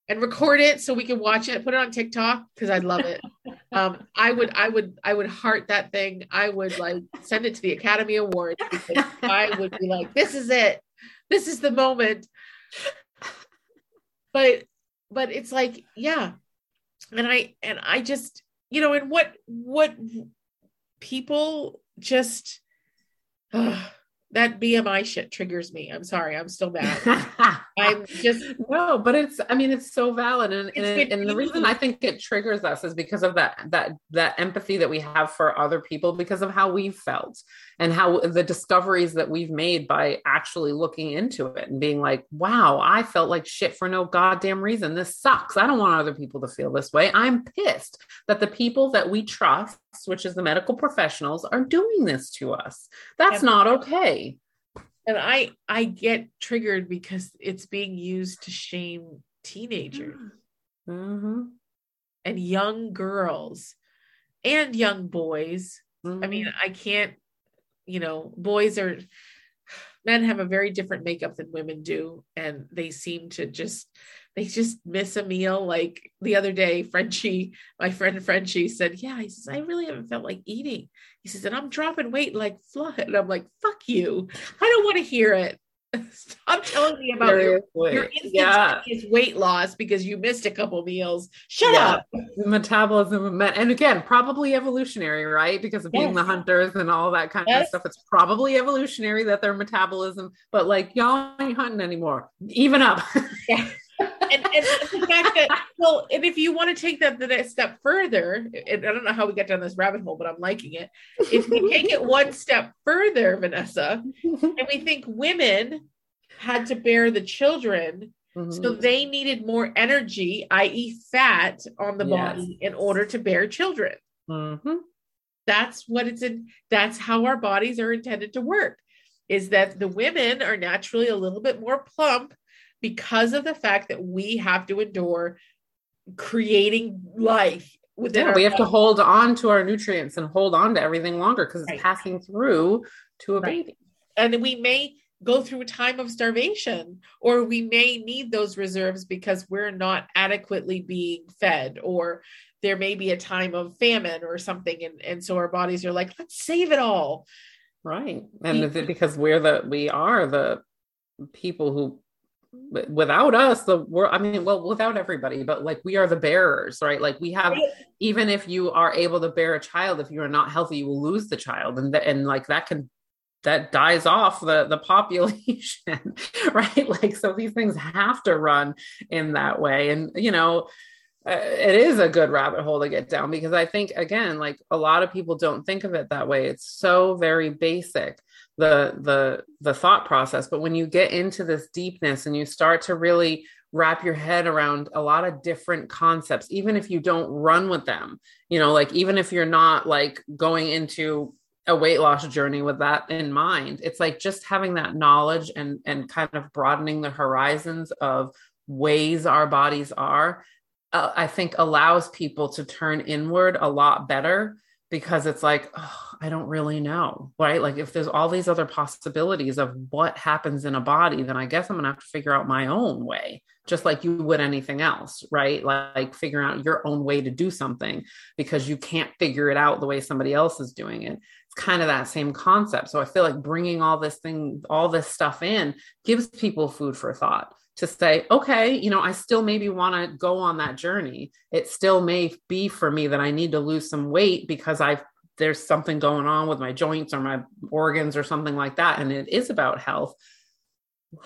and record it so we can watch it, put it on TikTok. Cause I love it. Um, I would, I would, I would heart that thing. I would like send it to the Academy Awards. I would be like, this is it. This is the moment. But, but it's like, yeah. And I, and I just, you know, and what, what people just, uh, that B M I shit triggers me. I'm sorry. I'm still mad. I just no, but it's, I mean, it's so valid. And, and, and the reason I think it triggers us is because of that, that, that empathy that we have for other people because of how we've felt and how the discoveries that we've made by actually looking into it and being like, wow, I felt like shit for no goddamn reason. This sucks. I don't want other people to feel this way. I'm pissed that the people that we trust, which is the medical professionals, are doing this to us. That's not okay. And I, I get triggered because it's being used to shame teenagers mm-hmm. and young girls and young boys. Mm-hmm. I mean, I can't, you know, boys are, men have a very different makeup than women do. And they seem to just, they just miss a meal. Like the other day, Frenchie, my friend Frenchie said, yeah, he says, I really haven't felt like eating. He says, and I'm dropping weight like fly. And I'm like, fuck you. I don't want to hear it. Stop telling me about your, your yeah. weight loss because you missed a couple meals. Shut yeah. up. Metabolism. And again, probably evolutionary, right? Because of yes. being the hunters and all that kind yes. of stuff. It's probably evolutionary that their metabolism, but like y'all ain't hunting anymore. Even up. Yeah. And, and the fact that, well, and if you want to take that the next step further, and I don't know how we got down this rabbit hole, but I'm liking it. If we take it one step further, Vanessa, and we think women had to bear the children, mm-hmm. so they needed more energy, that is fat on the yes. body in order to bear children. Mm-hmm. That's what it's in. That's how our bodies are intended to work, is that the women are naturally a little bit more plump because of the fact that we have to endure creating life within yeah, our we body. Have to hold on to our nutrients and hold on to everything longer because right. it's passing through to a right. baby. And we may go through a time of starvation, or we may need those reserves because we're not adequately being fed, or there may be a time of famine or something. And, and so our bodies are like, let's save it all. Right. And yeah. is it because we're the, we are the people who, without us, the world, I mean, well, without everybody, but like we are the bearers, right? Like we have, even if you are able to bear a child, if you are not healthy, you will lose the child. And, th- and like that can, that dies off the, the population, right? Like, so these things have to run in that way. And, you know, uh, it is a good rabbit hole to get down because I think, again, like a lot of people don't think of it that way. It's so very basic, the, the, the thought process. But when you get into this deepness and you start to really wrap your head around a lot of different concepts, even if you don't run with them, you know, like, even if you're not like going into a weight loss journey with that in mind, it's like just having that knowledge and, and kind of broadening the horizons of ways our bodies are, uh, I think allows people to turn inward a lot better. Because it's like, oh, I don't really know, right? Like if there's all these other possibilities of what happens in a body, then I guess I'm gonna have to figure out my own way, just like you would anything else, right? Like, like figuring out your own way to do something because you can't figure it out the way somebody else is doing it. It's kind of that same concept. So I feel like bringing all this thing, all this stuff in gives people food for thought to say, okay, you know, I still maybe want to go on that journey. It still may be for me that I need to lose some weight because I've, there's something going on with my joints or my organs or something like that. And it is about health.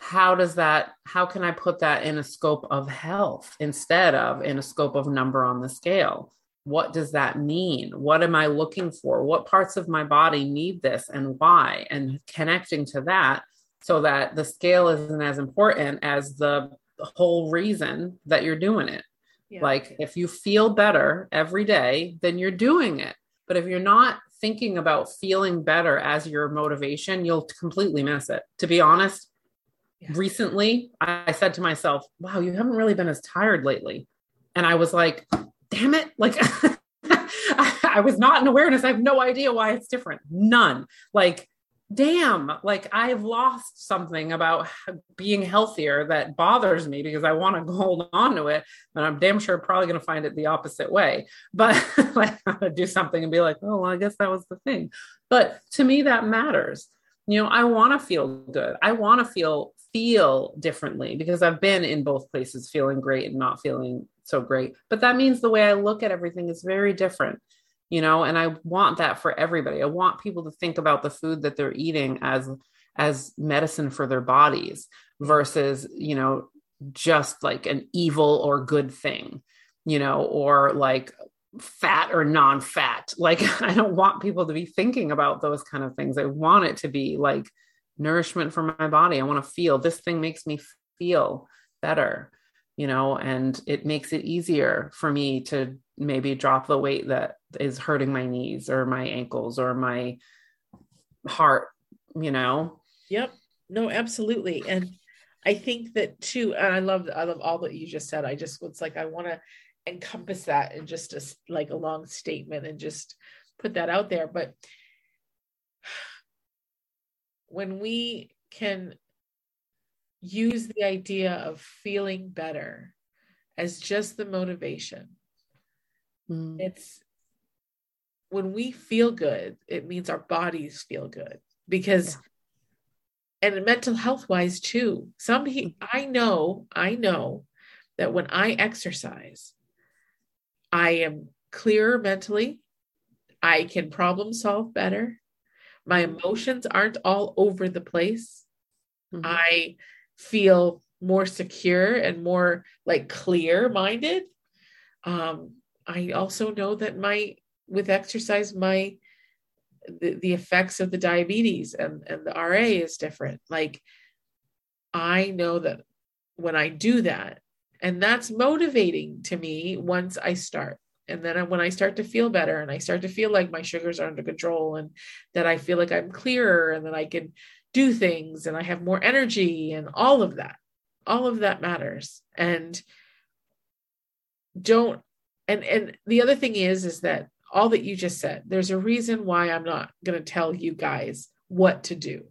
How does that, how can I put that in a scope of health instead of in a scope of number on the scale? What does that mean? What am I looking for? What parts of my body need this and why? And connecting to that, so that the scale isn't as important as the whole reason that you're doing it. Yeah. Like if you feel better every day, then you're doing it. But if you're not thinking about feeling better as your motivation, you'll completely miss it. To be honest, yeah. recently I said to myself, wow, you haven't really been as tired lately. And I was like, damn it. Like I was not in awareness. I have no idea why it's different. None. Like, damn, like I've lost something about being healthier that bothers me because I want to hold on to it. And I'm damn sure probably going to find it the opposite way, but like I'm going to do something and be like, oh, well, I guess that was the thing. But to me, that matters. You know, I want to feel good. I want to feel, feel differently because I've been in both places feeling great and not feeling so great. But that means the way I look at everything is very different. You know, and I want that for everybody. I want people to think about the food that they're eating as, as medicine for their bodies versus, you know, just like an evil or good thing, you know, or like fat or non-fat. Like, I don't want people to be thinking about those kind of things. I want it to be like nourishment for my body. I want to feel this thing makes me feel better, you know, and it makes it easier for me to maybe drop the weight that is hurting my knees or my ankles or my heart, you know? Yep. No, absolutely. And I think that too, and I love, I love all that you just said. I just, it's like, I want to encompass that in just a, like a long statement and just put that out there. But when we can use the idea of feeling better as just the motivation, mm. it's when we feel good, it means our bodies feel good because, yeah. and mental health wise too, some, he, I know, I know that when I exercise, I am clearer mentally. I can problem solve better. My emotions aren't all over the place. Mm-hmm. I feel more secure and more like clear minded. Um, I also know that my, with exercise, my, the, the effects of the diabetes and, and the R A is different. Like, I know that when I do that, and that's motivating to me once I start. And then when I start to feel better and I start to feel like my sugars are under control and that I feel like I'm clearer and that I can do things and I have more energy and all of that, all of that matters. And don't, and, and the other thing is, is that all that you just said, there's a reason why I'm not going to tell you guys what to do.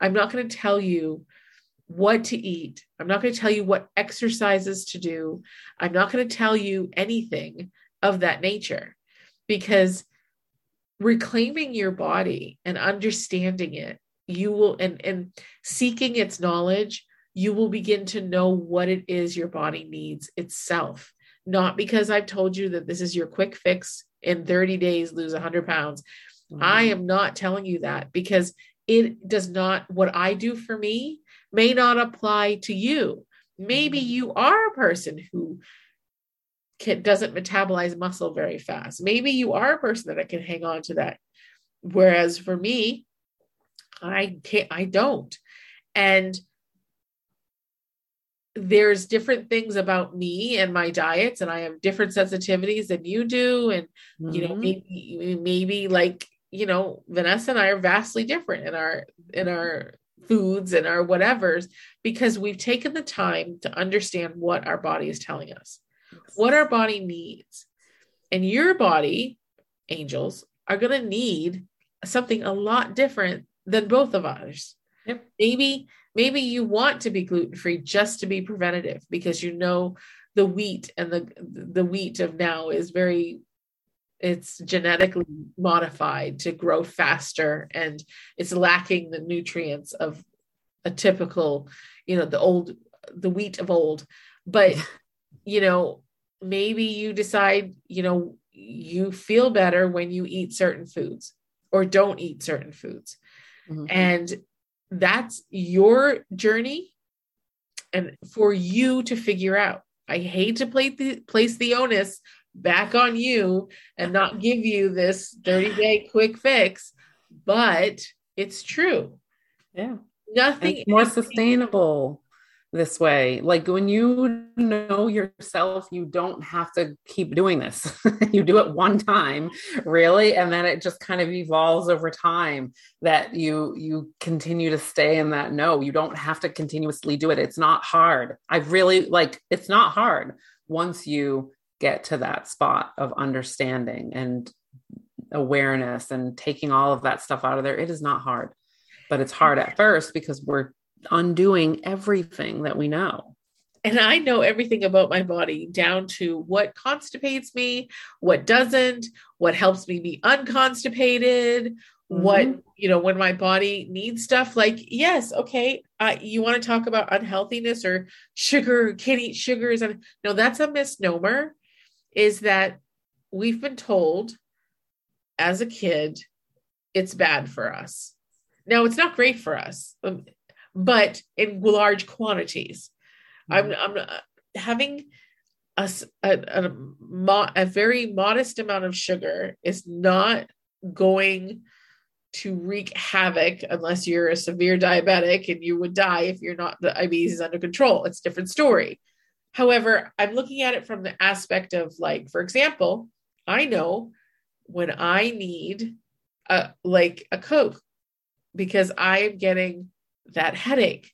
I'm not going to tell you what to eat. I'm not going to tell you what exercises to do. I'm not going to tell you anything of that nature, because reclaiming your body and understanding it, you will, and, and seeking its knowledge, you will begin to know what it is your body needs itself. Not because I've told you that this is your quick fix in thirty days, lose one hundred pounds. Mm-hmm. I am not telling you that, because it does not, what I do for me may not apply to you. Maybe you are a person who can, doesn't metabolize muscle very fast. Maybe you are a person that can hang on to that. Whereas for me, I can't, I don't. And there's different things about me and my diets, and I have different sensitivities than you do. And, mm-hmm. you know, maybe, maybe like, you know, Vanessa and I are vastly different in our, in our, foods and our whatevers, because we've taken the time to understand what our body is telling us, what our body needs. And your body, angels, are going to need something a lot different than both of ours. Yep. Maybe, maybe you want to be gluten-free just to be preventative, because you know, the wheat and the, the wheat of now is very, it's genetically modified to grow faster, and it's lacking the nutrients of a typical, you know, the old, the wheat of old. But, you know, maybe you decide, you know, you feel better when you eat certain foods or don't eat certain foods. Mm-hmm. And that's your journey, and for you to figure out. I hate to play the, place the onus back on you and not give you this thirty day quick fix, but it's true. Yeah. Nothing it's more sustainable this way. Like, when you know yourself, you don't have to keep doing this. You do it one time, really. And then it just kind of evolves over time that you, you continue to stay in that. No, you don't have to continuously do it. It's not hard. I really like, it's not hard once you get to that spot of understanding and awareness and taking all of that stuff out of there. It is not hard, but it's hard at first because we're undoing everything that we know. And I know everything about my body down to what constipates me, what doesn't, what helps me be unconstipated, mm-hmm. what, you know, when my body needs stuff, like, yes. Okay. Uh, you want to talk about unhealthiness or sugar, can't eat sugars. And no, that's a misnomer. Is that we've been told as a kid, it's bad for us. Now, it's not great for us, but in large quantities. Mm-hmm. I'm, I'm having a, a, a, a very modest amount of sugar is not going to wreak havoc unless you're a severe diabetic, and you would die if you're not, the diabetes is under control. It's a different story. However, I'm looking at it from the aspect of, like, for example, I know when I need a, like a Coke because I am getting that headache,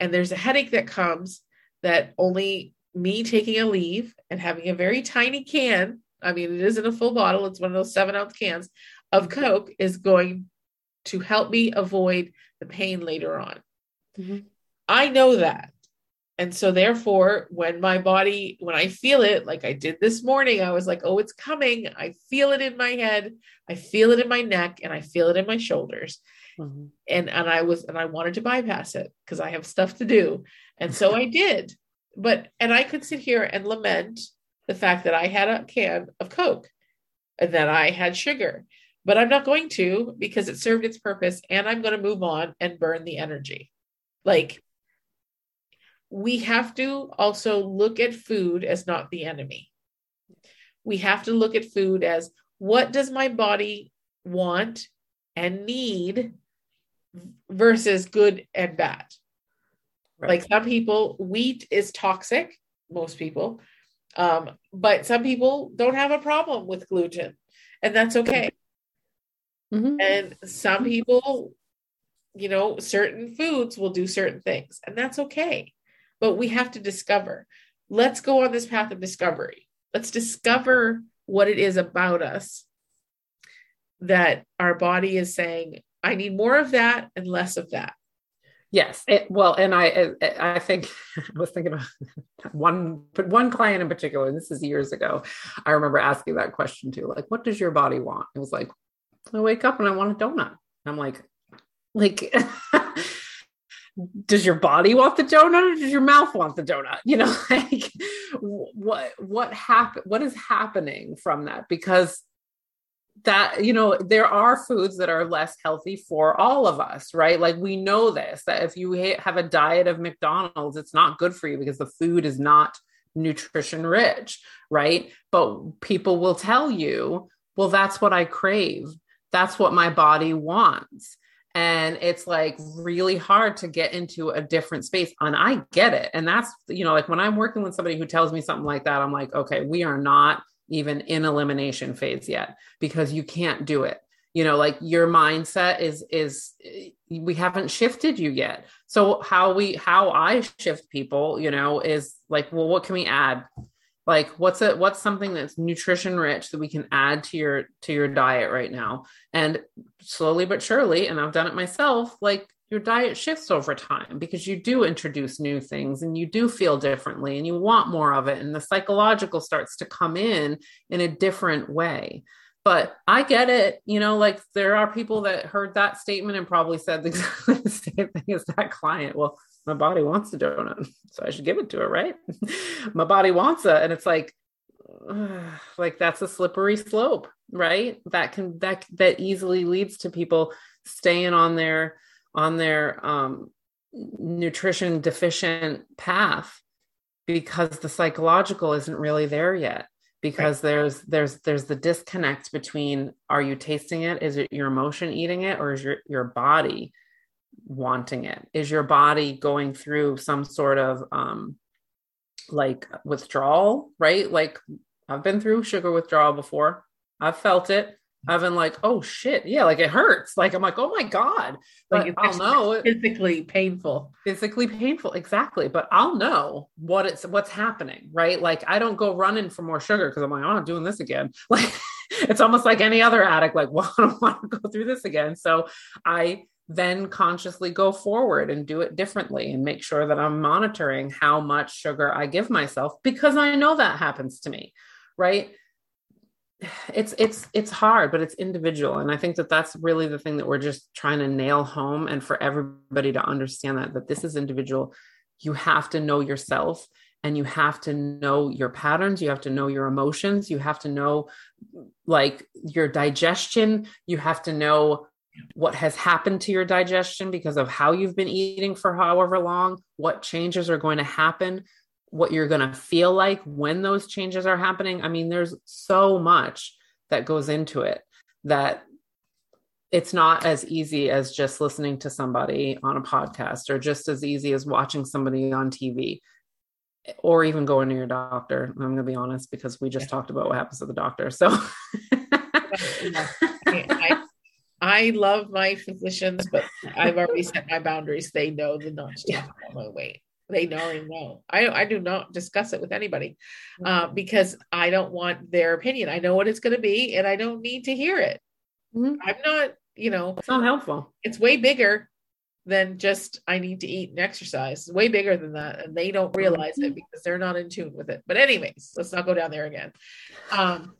and there's a headache that comes that only me taking a leave and having a very tiny can. I mean, it isn't a full bottle. It's one of those seven ounce cans of Coke is going to help me avoid the pain later on. Mm-hmm. I know that. And so therefore, when my body, when I feel it, like I did this morning, I was like, oh, it's coming. I feel it in my head. I feel it in my neck, and I feel it in my shoulders. Mm-hmm. And, and I was, and I wanted to bypass it because I have stuff to do. And so I did, but, and I could sit here and lament the fact that I had a can of Coke and that I had sugar, but I'm not going to, because it served its purpose, and I'm going to move on and burn the energy. Like, we have to also look at food as not the enemy. We have to look at food as, what does my body want and need versus good and bad. Right. Like, some people, wheat is toxic, most people, um, but some people don't have a problem with gluten, and that's okay. Mm-hmm. And some people, you know, certain foods will do certain things, and that's okay. But we have to discover. Let's go on this path of discovery. Let's discover what it is about us that our body is saying, I need more of that and less of that. Yes. It, well, and I, I think I was thinking about one, but one client in particular, and this is years ago. I remember asking that question too, like, what does your body want? It was like, I wake up and I want a donut. And I'm like, like, does your body want the donut, or does your mouth want the donut? You know, like what, what happened, what is happening from that? Because that, you know, there are foods that are less healthy for all of us, right? Like, we know this, that if you ha- have a diet of McDonald's, it's not good for you because the food is not nutrition rich, right? But people will tell you, well, that's what I crave. That's what my body wants. And it's like really hard to get into a different space. And I get it. And that's, you know, like when I'm working with somebody who tells me something like that, I'm like, okay, we are not even in elimination phase yet, because you can't do it. You know, like your mindset is, is we haven't shifted you yet. So how we, how I shift people, you know, is like, well, what can we add? Like, what's it, what's something that's nutrition rich that we can add to your, to your diet right now? And slowly but surely, and I've done it myself, like your diet shifts over time, because you do introduce new things and you do feel differently and you want more of it. And the psychological starts to come in in a different way. But I get it. You know, like there are people that heard that statement and probably said exactly the same thing as that client. Well, my body wants a donut, so I should give it to it, right? My body wants it. And it's like, ugh, like that's a slippery slope, right? That can, that, that easily leads to people staying on their, on their um, nutrition deficient path, because the psychological isn't really there yet, because right. there's, there's, there's the disconnect between, are you tasting it? Is it your emotion eating it? Or is your, your body wanting it? Is your body going through some sort of um like withdrawal, right? Like I've been through sugar withdrawal before. I've felt it. I've been like, oh shit. Yeah. Like it hurts. Like, I'm like, oh my God, but like I'll know physically painful, physically painful. Exactly. But I'll know what it's, what's happening. Right. Like I don't go running for more sugar, 'cause I'm like, oh, I'm doing this again. Like it's almost like any other addict. Like, well, I don't want to go through this again. So I then consciously go forward and do it differently and make sure that I'm monitoring how much sugar I give myself, because I know that happens to me. Right. It's, it's, it's hard, but it's individual. And I think that that's really the thing that we're just trying to nail home, and for everybody to understand that, that this is individual. You have to know yourself, and you have to know your patterns. You have to know your emotions. You have to know like your digestion. You have to know what has happened to your digestion because of how you've been eating for however long, what changes are going to happen, what you're going to feel like when those changes are happening. I mean, there's so much that goes into it that it's not as easy as just listening to somebody on a podcast, or just as easy as watching somebody on T V, or even going to your doctor. I'm going to be honest, because we just yeah. talked about what happens to the doctor. So I, I, I love my physicians, but I've already set my boundaries. They know the not to talk about my weight. They know, they know. I, I do not discuss it with anybody uh, because I don't want their opinion. I know what it's going to be and I don't need to hear it. Mm-hmm. I'm not, you know, it's not helpful. It's way bigger than just, I need to eat and exercise. It's way bigger than that. And they don't realize it because they're not in tune with it. But anyways, let's not go down there again. Um,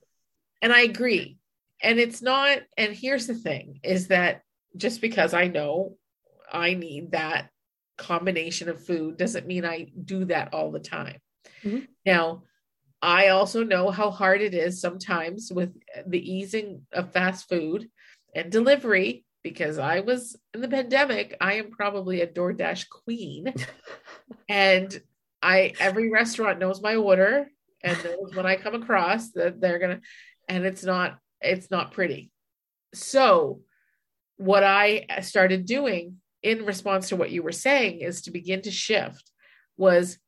and I agree. And it's not, and here's the thing is that just because I know I need that combination of food doesn't mean I do that all the time. Mm-hmm. Now, I also know how hard it is sometimes with the easing of fast food and delivery, because I was in the pandemic. I am probably a DoorDash queen and I, every restaurant knows my order and knows when I come across that they're going to, and it's not, it's not pretty. So what I started doing in response to what you were saying is to begin to shift was,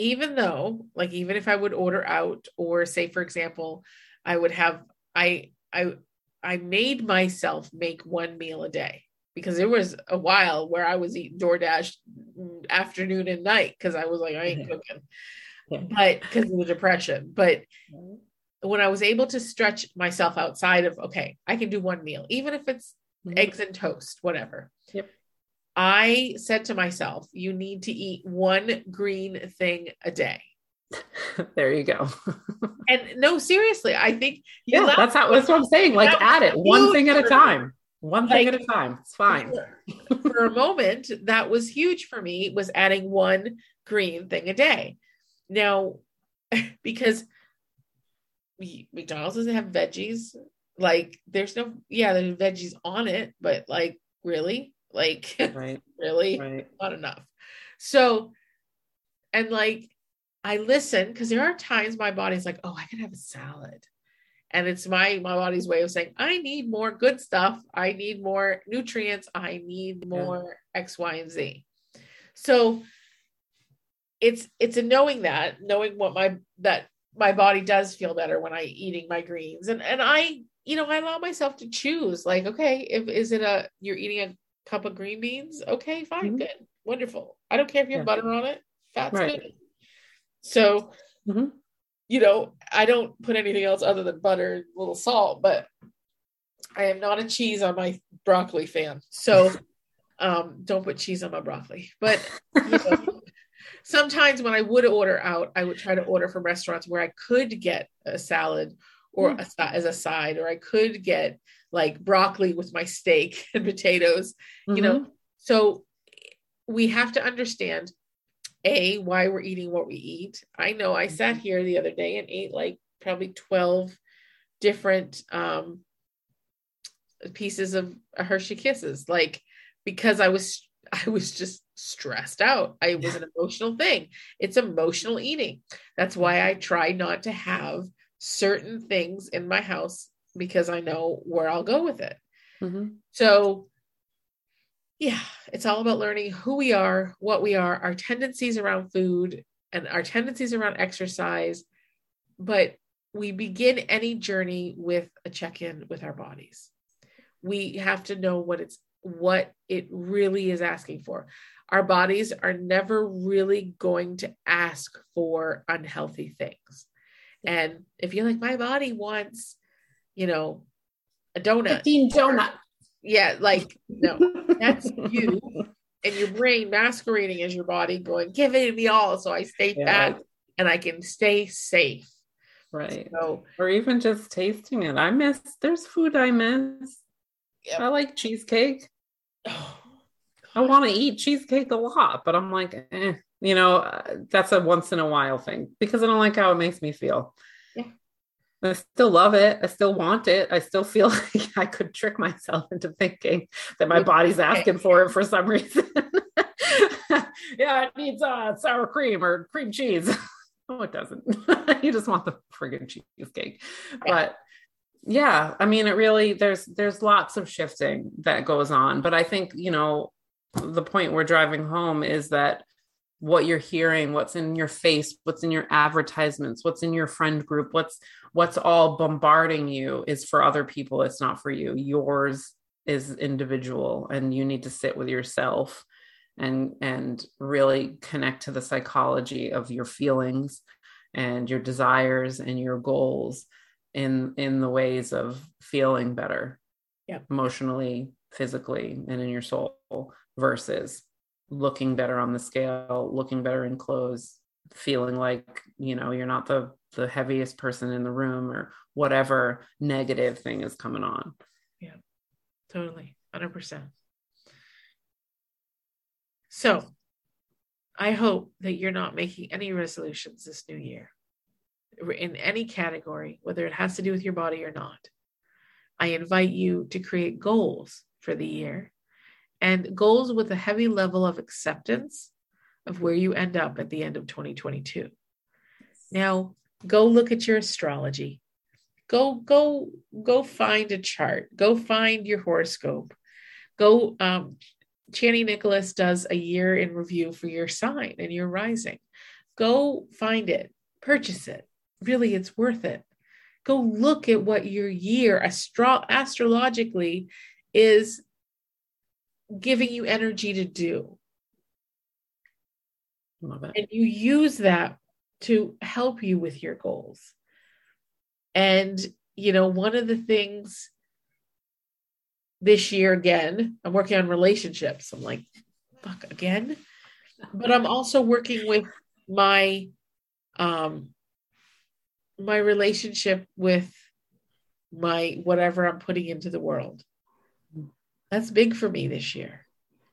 even though, like, even if I would order out, or say, for example, I would have, I, I, I made myself make one meal a day, because there was a while where I was eating DoorDash afternoon and night. Cause I was like, I ain't cooking, yeah. but cause of the depression. But when I was able to stretch myself outside of, okay, I can do one meal, even if it's mm-hmm. eggs and toast, whatever. Yep. I said to myself, you need to eat one green thing a day. There you go. And no, seriously, I think. Yeah, that's how, that's what I'm saying. Like, add it one thing at a time, one thing at a time. It's fine. For a moment, that was huge for me, was adding one green thing a day. Now, because we, McDonald's doesn't have veggies. Like, there's no, yeah, there's veggies on it, but like, really? Like right. really right. not enough. So, and like, I listen, cause there are times my body's like, oh, I can have a salad. And it's my, my body's way of saying, I need more good stuff. I need more nutrients. I need more yeah. X, Y, and Z. So it's, it's a knowing that, knowing what my, that my body does feel better when I eating my greens. And, and I, you know, I allow myself to choose, like, okay, if, is it a, you're eating a cup of green beans. Okay, fine. Mm-hmm. Good. Wonderful. I don't care if you have yeah. butter on it. That's right. good. So, mm-hmm. you know, I don't put anything else other than butter, and a little salt, but I am not a cheese on my broccoli fan. So um, don't put cheese on my broccoli. But you know, sometimes when I would order out, I would try to order from restaurants where I could get a salad or mm. a, as a side, or I could get like broccoli with my steak and potatoes, you mm-hmm. know? So we have to understand A, why we're eating what we eat. I know I sat here the other day and ate like probably twelve different, um, pieces of Hershey Kisses. Like, because I was, I was just stressed out. I was an emotional thing. It's emotional eating. That's why I try not to have certain things in my house, because I know where I'll go with it. Mm-hmm. So yeah, it's all about learning who we are, what we are, our tendencies around food and our tendencies around exercise. But we begin any journey with a check-in with our bodies. We have to know what it's, what it really is asking for. Our bodies are never really going to ask for unhealthy things. And if you're like, my body wants, you know, a donut, fifteen donut. Yeah. Like, no, that's you and your brain masquerading as your body going, give it to me all. So I stay yeah. fat and I can stay safe. Right. So, or even just tasting it. I miss, there's food I miss. Yep. I like cheesecake. Oh, I want to eat cheesecake a lot, but I'm like, eh, you know, uh, that's a once in a while thing because I don't like how it makes me feel. Yeah. I still love it. I still want it. I still feel like I could trick myself into thinking that my body's asking for it for some reason. Yeah, it needs uh, sour cream or cream cheese. No, it doesn't. You just want the friggin' cheesecake. But yeah, I mean, it really, there's, there's lots of shifting that goes on. But I think, you know, the point we're driving home is that what you're hearing, what's in your face, what's in your advertisements, what's in your friend group, what's, what's all bombarding you is for other people. It's not for you. Yours is individual, and you need to sit with yourself and, and really connect to the psychology of your feelings and your desires and your goals in, in the ways of feeling better, yeah, emotionally, physically, and in your soul, versus looking better on the scale, looking better in clothes, feeling like, you know, you're not the, the heaviest person in the room, or whatever negative thing is coming on. Yeah, totally. one hundred percent. So I hope that you're not making any resolutions this new year in any category, whether it has to do with your body or not. I invite you to create goals for the year, and goals with a heavy level of acceptance of where you end up at the end of twenty twenty-two. Now, go look at your astrology. Go, go, go find a chart. Go find your horoscope. Go, um, Chani Nicholas does a year in review for your sign and your rising. Go find it, purchase it. Really, it's worth it. Go look at what your year astro- astrologically is giving you energy to do. Love it. And you use that to help you with your goals. And, you know, one of the things this year, again, I'm working on relationships. I'm like, fuck, again? But I'm also working with my, um, my relationship with my, whatever I'm putting into the world. That's big for me this year.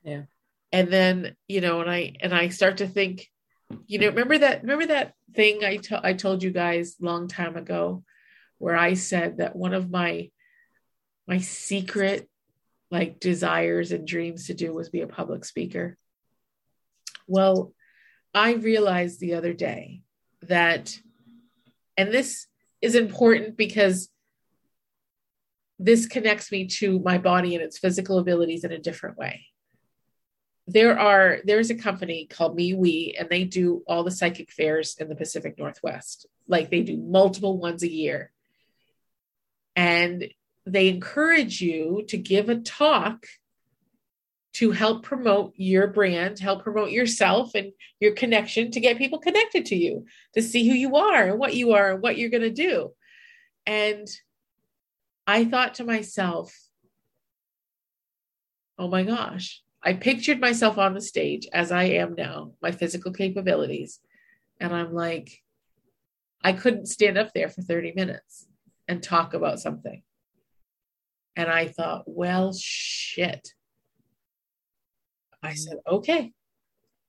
Yeah. And then, you know, and I, and I start to think, you know, remember that, remember that thing I, to, I told you guys long time ago, where I said that one of my, my secret like desires and dreams to do was be a public speaker. Well, I realized the other day that, and this is important because this connects me to my body and its physical abilities in a different way. There are, there's a company called Me We, and they do all the psychic fairs in the Pacific Northwest. Like, they do multiple ones a year. And they encourage you to give a talk to help promote your brand, help promote yourself and your connection, to get people connected to you, to see who you are and what you are and what you're going to do. And I thought to myself, oh my gosh, I pictured myself on the stage as I am now, my physical capabilities. And I'm like, I couldn't stand up there for thirty minutes and talk about something. And I thought, well, shit. I said, okay.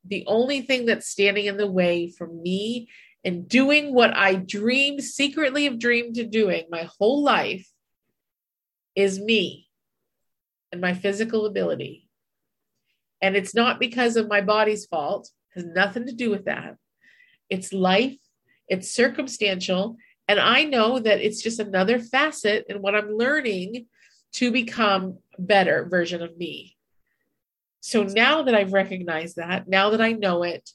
The only thing that's standing in the way for me and doing what I dreamed, secretly have dreamed of doing my whole life, is me and my physical ability. And it's not because of my body's fault. It has nothing to do with that. It's life. It's circumstantial. And I know that it's just another facet in what I'm learning to become a better version of me. So now that I've recognized that, now that I know it,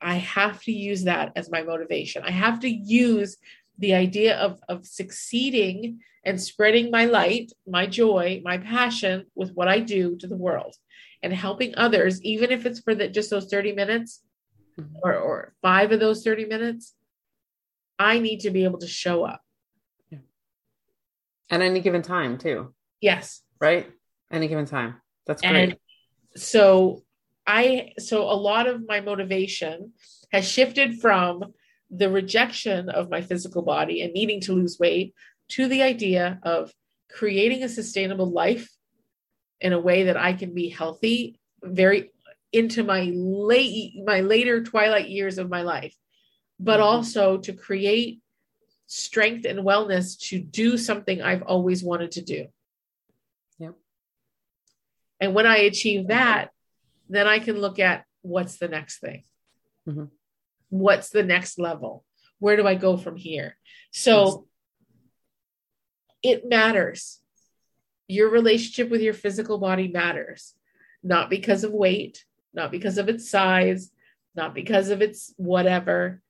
I have to use that as my motivation. I have to use the idea of, of succeeding and spreading my light, my joy, my passion with what I do to the world, and helping others, even if it's for the, just those thirty minutes or, or five of those thirty minutes, I need to be able to show up. Yeah. At any given time too. Yes. Right? Any given time. That's great. And so I, so a lot of my motivation has shifted from the rejection of my physical body and needing to lose weight, to the idea of creating a sustainable life in a way that I can be healthy very into my late, my later twilight years of my life, but also to create strength and wellness to do something I've always wanted to do. Yep. And when I achieve that, then I can look at what's the next thing. Mm-hmm. What's the next level? Where do I go from here? So yes. It matters. Your relationship with your physical body matters, not because of weight, not because of its size, not because of its whatever,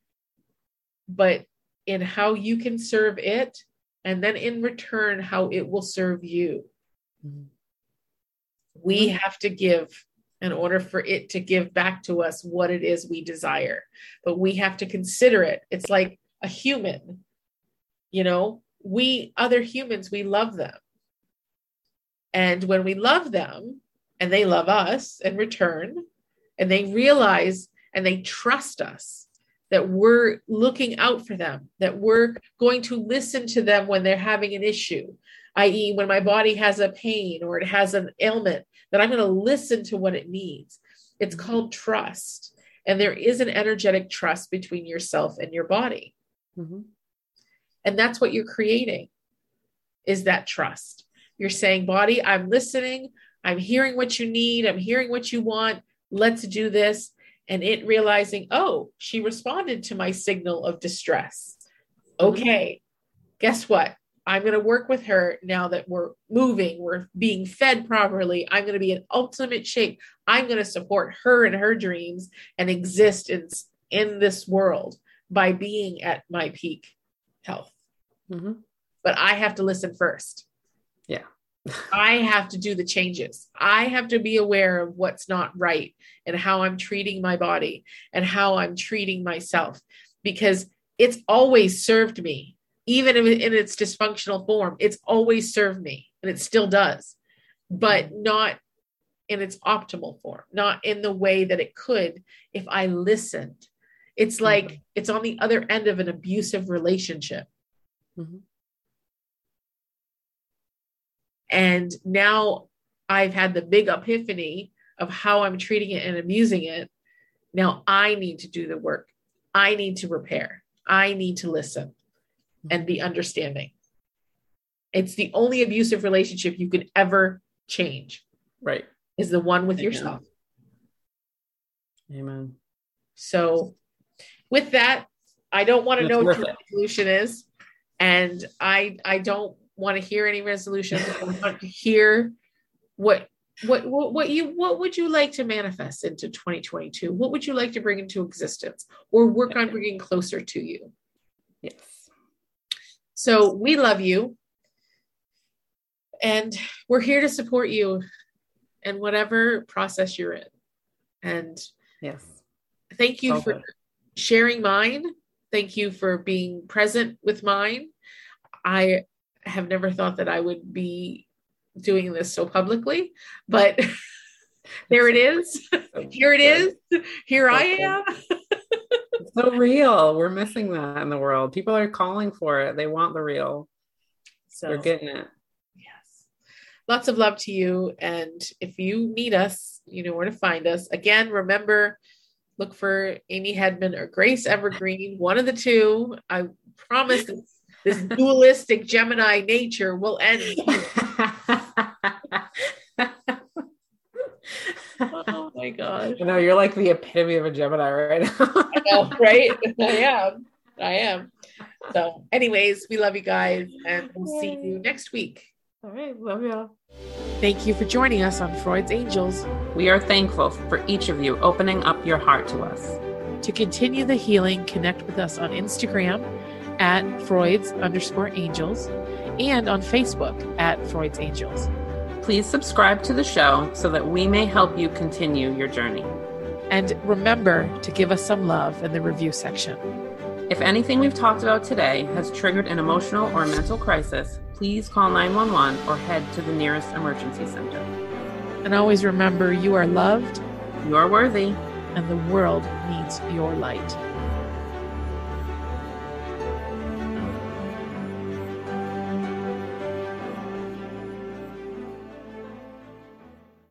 but in how you can serve it, and then in return, how it will serve you. Mm-hmm. We have to give in order for it to give back to us what it is we desire, but we have to consider it. It's like a human, you know, we, other humans, we love them. And when we love them and they love us in return, and they realize and they trust us that we're looking out for them, that we're going to listen to them when they're having an issue, that is when my body has a pain or it has an ailment, that I'm going to listen to what it needs. It's called trust. And there is an energetic trust between yourself and your body. Mm-hmm. And that's what you're creating, is that trust. You're saying, body, I'm listening. I'm hearing what you need. I'm hearing what you want. Let's do this. And it realizing, oh, she responded to my signal of distress. Okay, guess what? I'm going to work with her now that we're moving, we're being fed properly. I'm going to be in ultimate shape. I'm going to support her in her dreams and exist in, in this world by being at my peak health. Mm-hmm. But I have to listen first. Yeah. I have to do the changes. I have to be aware of what's not right and how I'm treating my body and how I'm treating myself, because it's always served me, even in its dysfunctional form. It's always served me, and it still does, but not in its optimal form, not in the way that it could if I listened. It's like, mm-hmm. It's on the other end of an abusive relationship. Mm-hmm. And now I've had the big epiphany of how I'm treating it and abusing it. Now I need to do the work. I need to repair. I need to listen and be understanding. It's the only abusive relationship you could ever change. Right. Is the one with Amen. Yourself. Amen. So with that, I don't want to know what your it. Resolution is. And I, I don't, want to hear any resolutions. I want to hear what, what, what, what you, what would you like to manifest into twenty twenty-two? What would you like to bring into existence or work on bringing closer to you? Yes. So we love you, and we're here to support you in whatever process you're in. And yes, thank you so for good. Sharing mine. Thank you for being present with mine. I, I have never thought that I would be doing this so publicly, but there it is. Here it is. Here I am. It's so real. We're missing that in the world. People are calling for it. They want the real. So they're getting it. Yes. Lots of love to you. And if you need us, you know where to find us. Again, remember, look for Amy Hedman or Grace Evergreen, one of the two. I promise. This dualistic Gemini nature will end. Oh my gosh. You know, you're like the epitome of a Gemini right now. I know, right? I am. I am. So anyways, we love you guys, and we'll see you next week. All right. Love y'all. Thank you for joining us on Freud's Angels. We are thankful for each of you opening up your heart to us. To continue the healing, connect with us on Instagram at Freud's underscore angels and on Facebook at Freud's Angels. Please subscribe to the show so that we may help you continue your journey. And remember to give us some love in the review section. If anything we've talked about today has triggered an emotional or mental crisis, please call nine one one or head to the nearest emergency center. And always remember, you are loved, you are worthy, and the world needs your light.